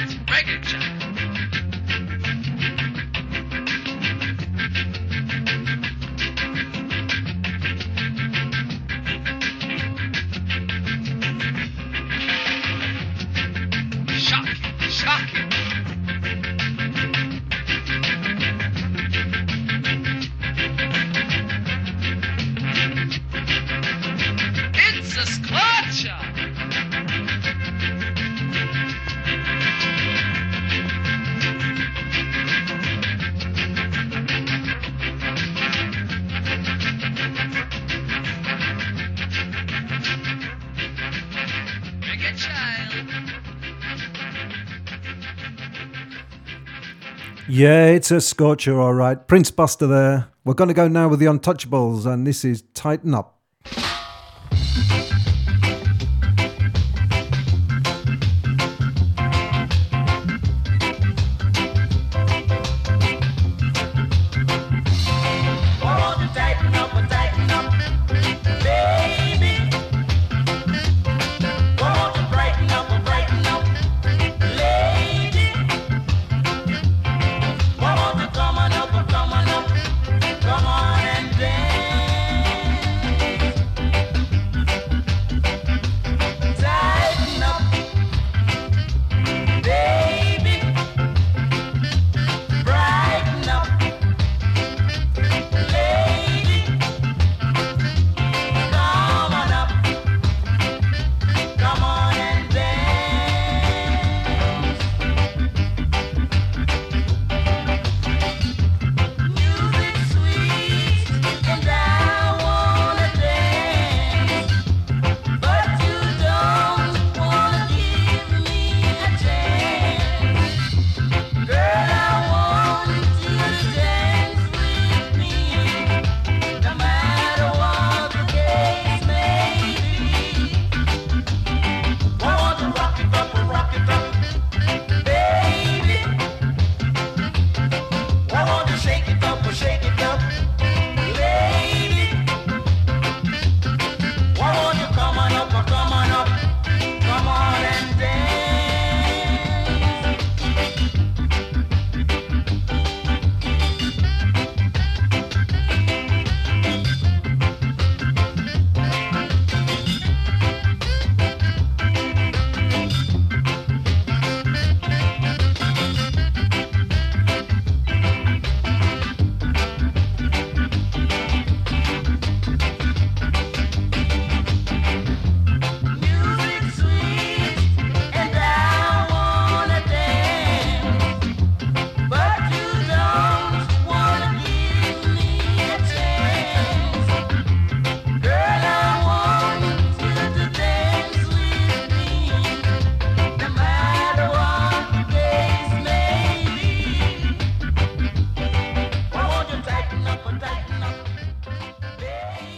Texas Reggae Channel. Yeah, it's a scorcher, all right. Prince Buster there. We're going to go now with the Untouchables, and this is Tighten Up.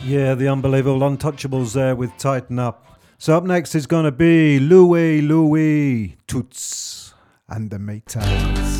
Yeah, the unbelievable Untouchables there with Tighten Up. So up next is going to be Louie, Toots and the Maytals.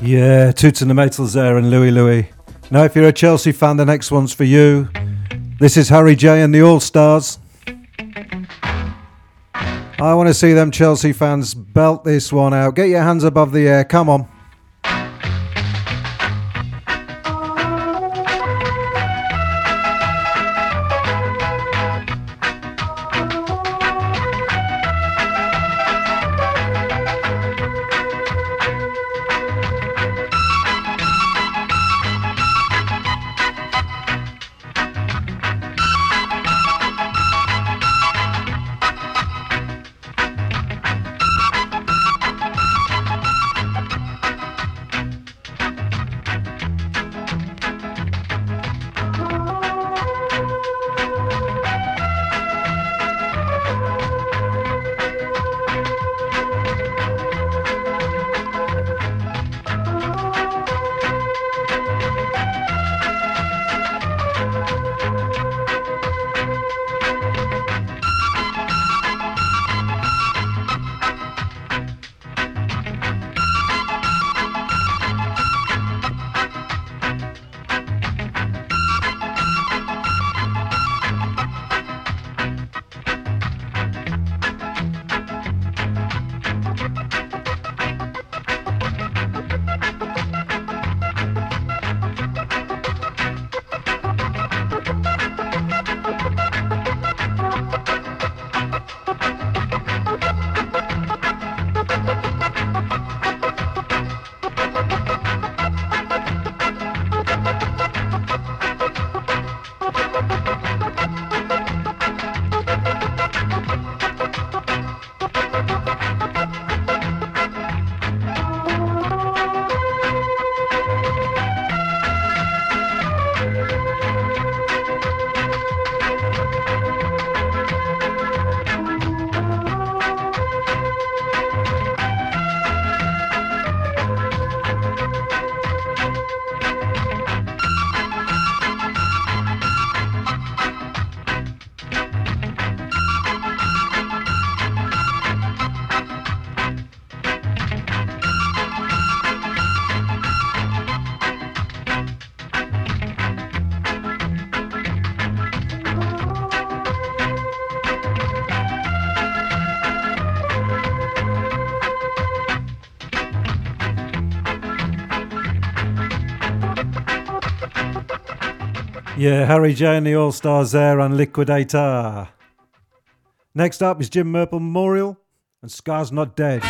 Yeah, Toots and the Maytals there and Louie Louie. Now if you're a Chelsea fan, the next one's for you. This is Harry J and the All-Stars. I want to see them Chelsea fans belt this one out. Get your hands above the air, come on. Yeah, Harry J and the All-Stars there and Liquidator. Next up is Jim Merple Memorial and Scar's Not Dead.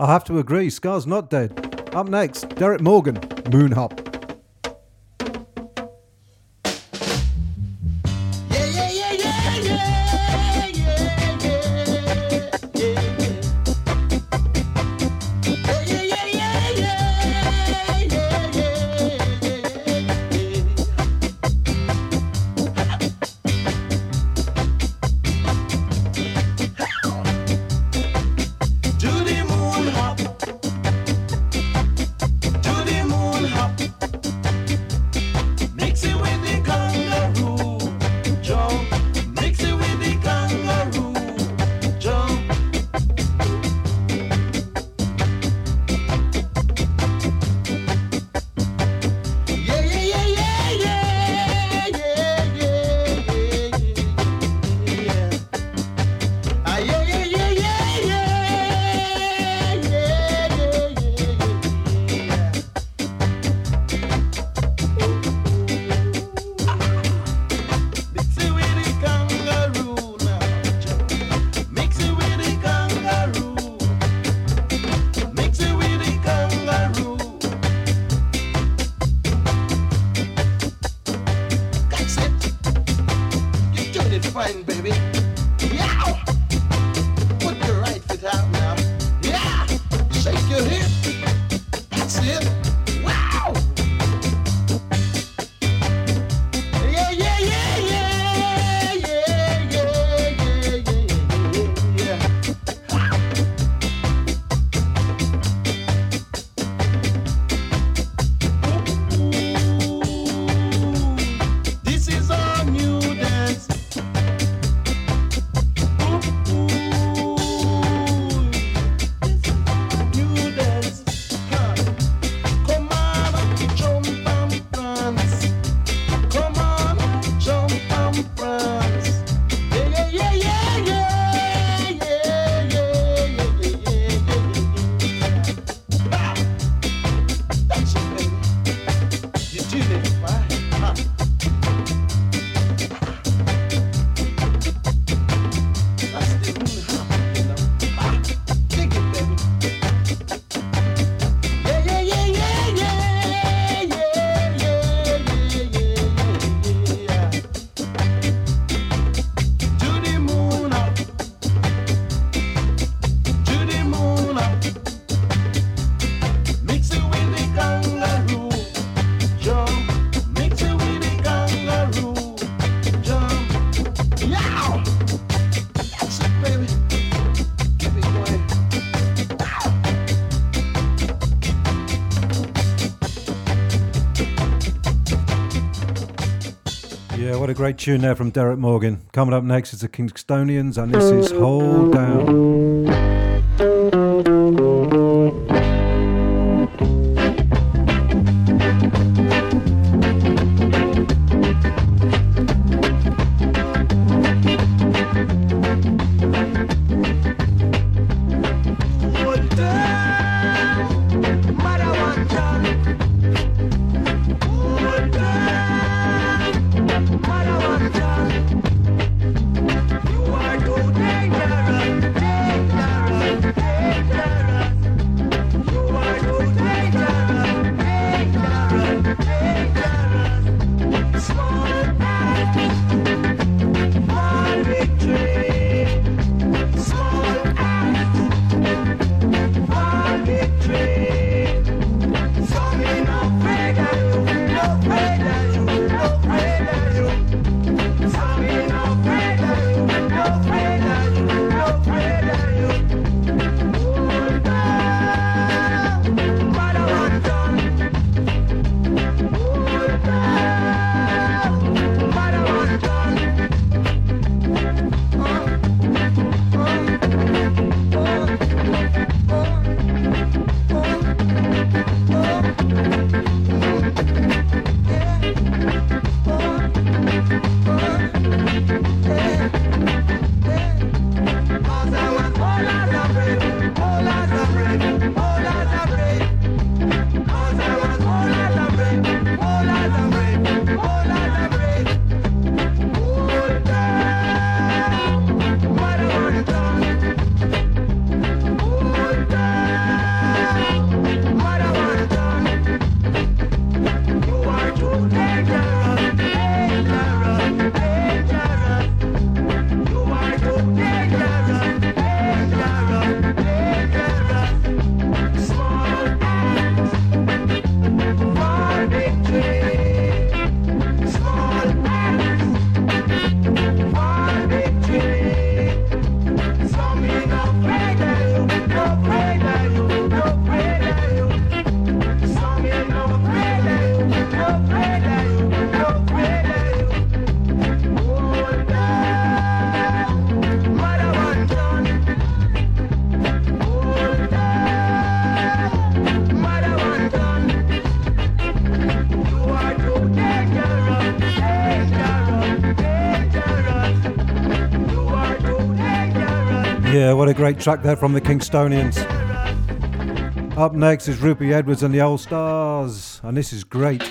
I have to agree, Scar's not dead. Up next, Derek Morgan, Moon Hop. What a great tune there from Derek Morgan. Coming up next is the Kingstonians, and this is Hold Down. Yeah, what a great track there from the Kingstonians. Up next is Rupee Edwards and the Old Stars, and this is great.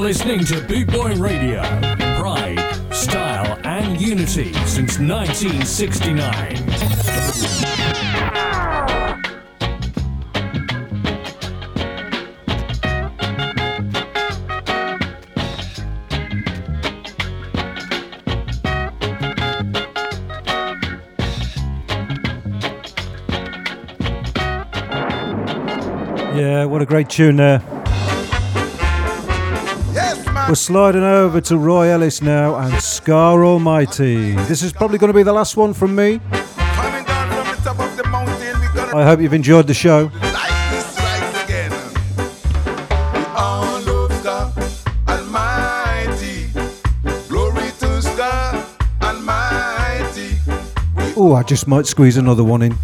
Listening to Boot Boy Radio, pride, style and unity since 1969. Yeah, what a great tune there. We're sliding over to Roy Ellis now and Scar Almighty. This is probably going to be the last one from me. I hope you've enjoyed the show. Oh, I just might squeeze another one in.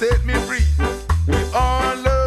Set me free. We all love.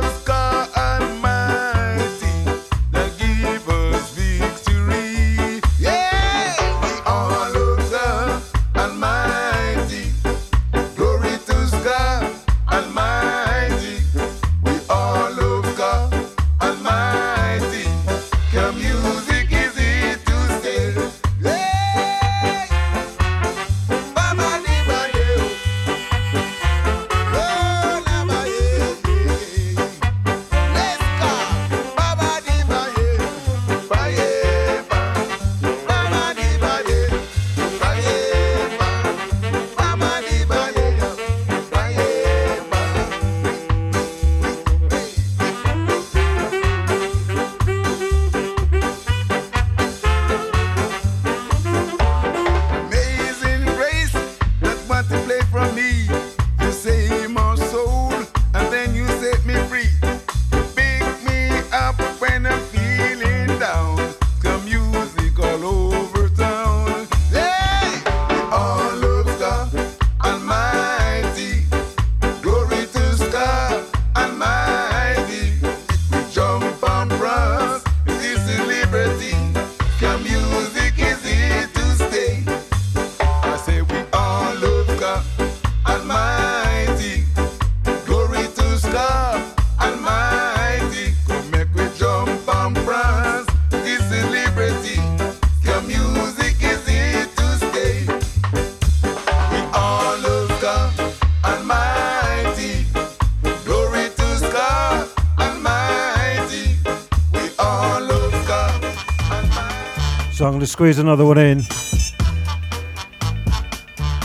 to squeeze another one in.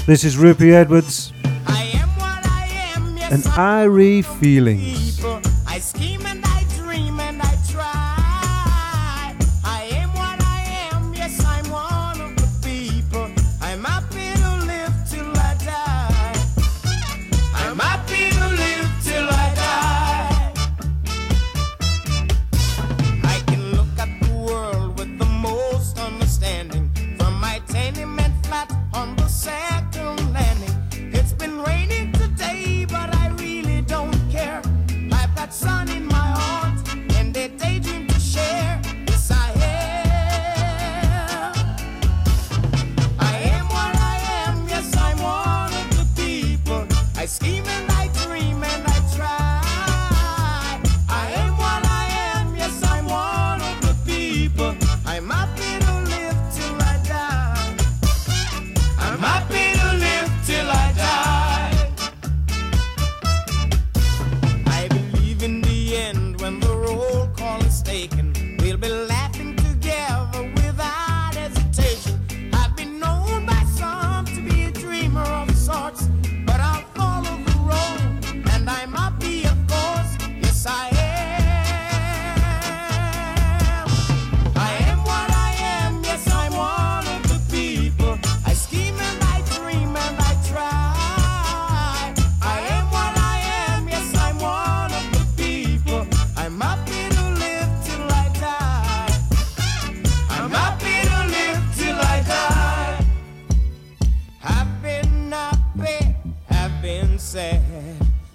This is Rupi Edwards. I am what I am, yes, and Irie Feelings. People. I scheme and I dream and I try. I am what I am, yes, I'm one of the people. I'm happy to live till I die. I'm happy to live till I die. I can look at the world with the most understanding. From my tenement flat on the sand. Sun in my heart and a daydream to share. Yes, I am. I am what I am. Yes, I'm one of the people. I scheme and I dream and I try. I am what I am. Yes, I'm one of the people. I'm happy to live till I die. I'm happy to live till I die.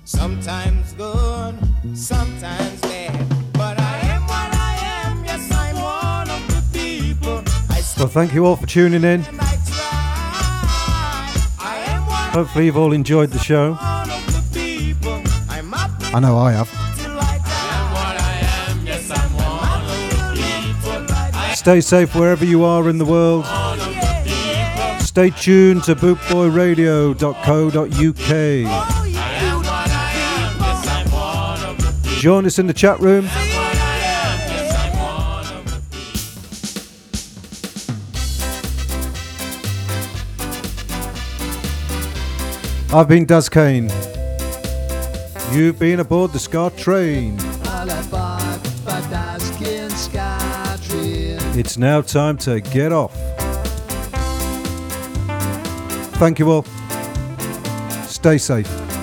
Sometimes good, sometimes bad, but I am what I am, yes, I'm one of the people. Well, thank you all for tuning in. Hopefully you've all enjoyed the show. I know I have. Stay safe wherever you are in the world. Stay tuned to bootboyradio.co.uk. Join us in the chat room. I've been Daz Kane. You've been aboard the SCAR train. It's now time to get off. Thank you all. Stay safe.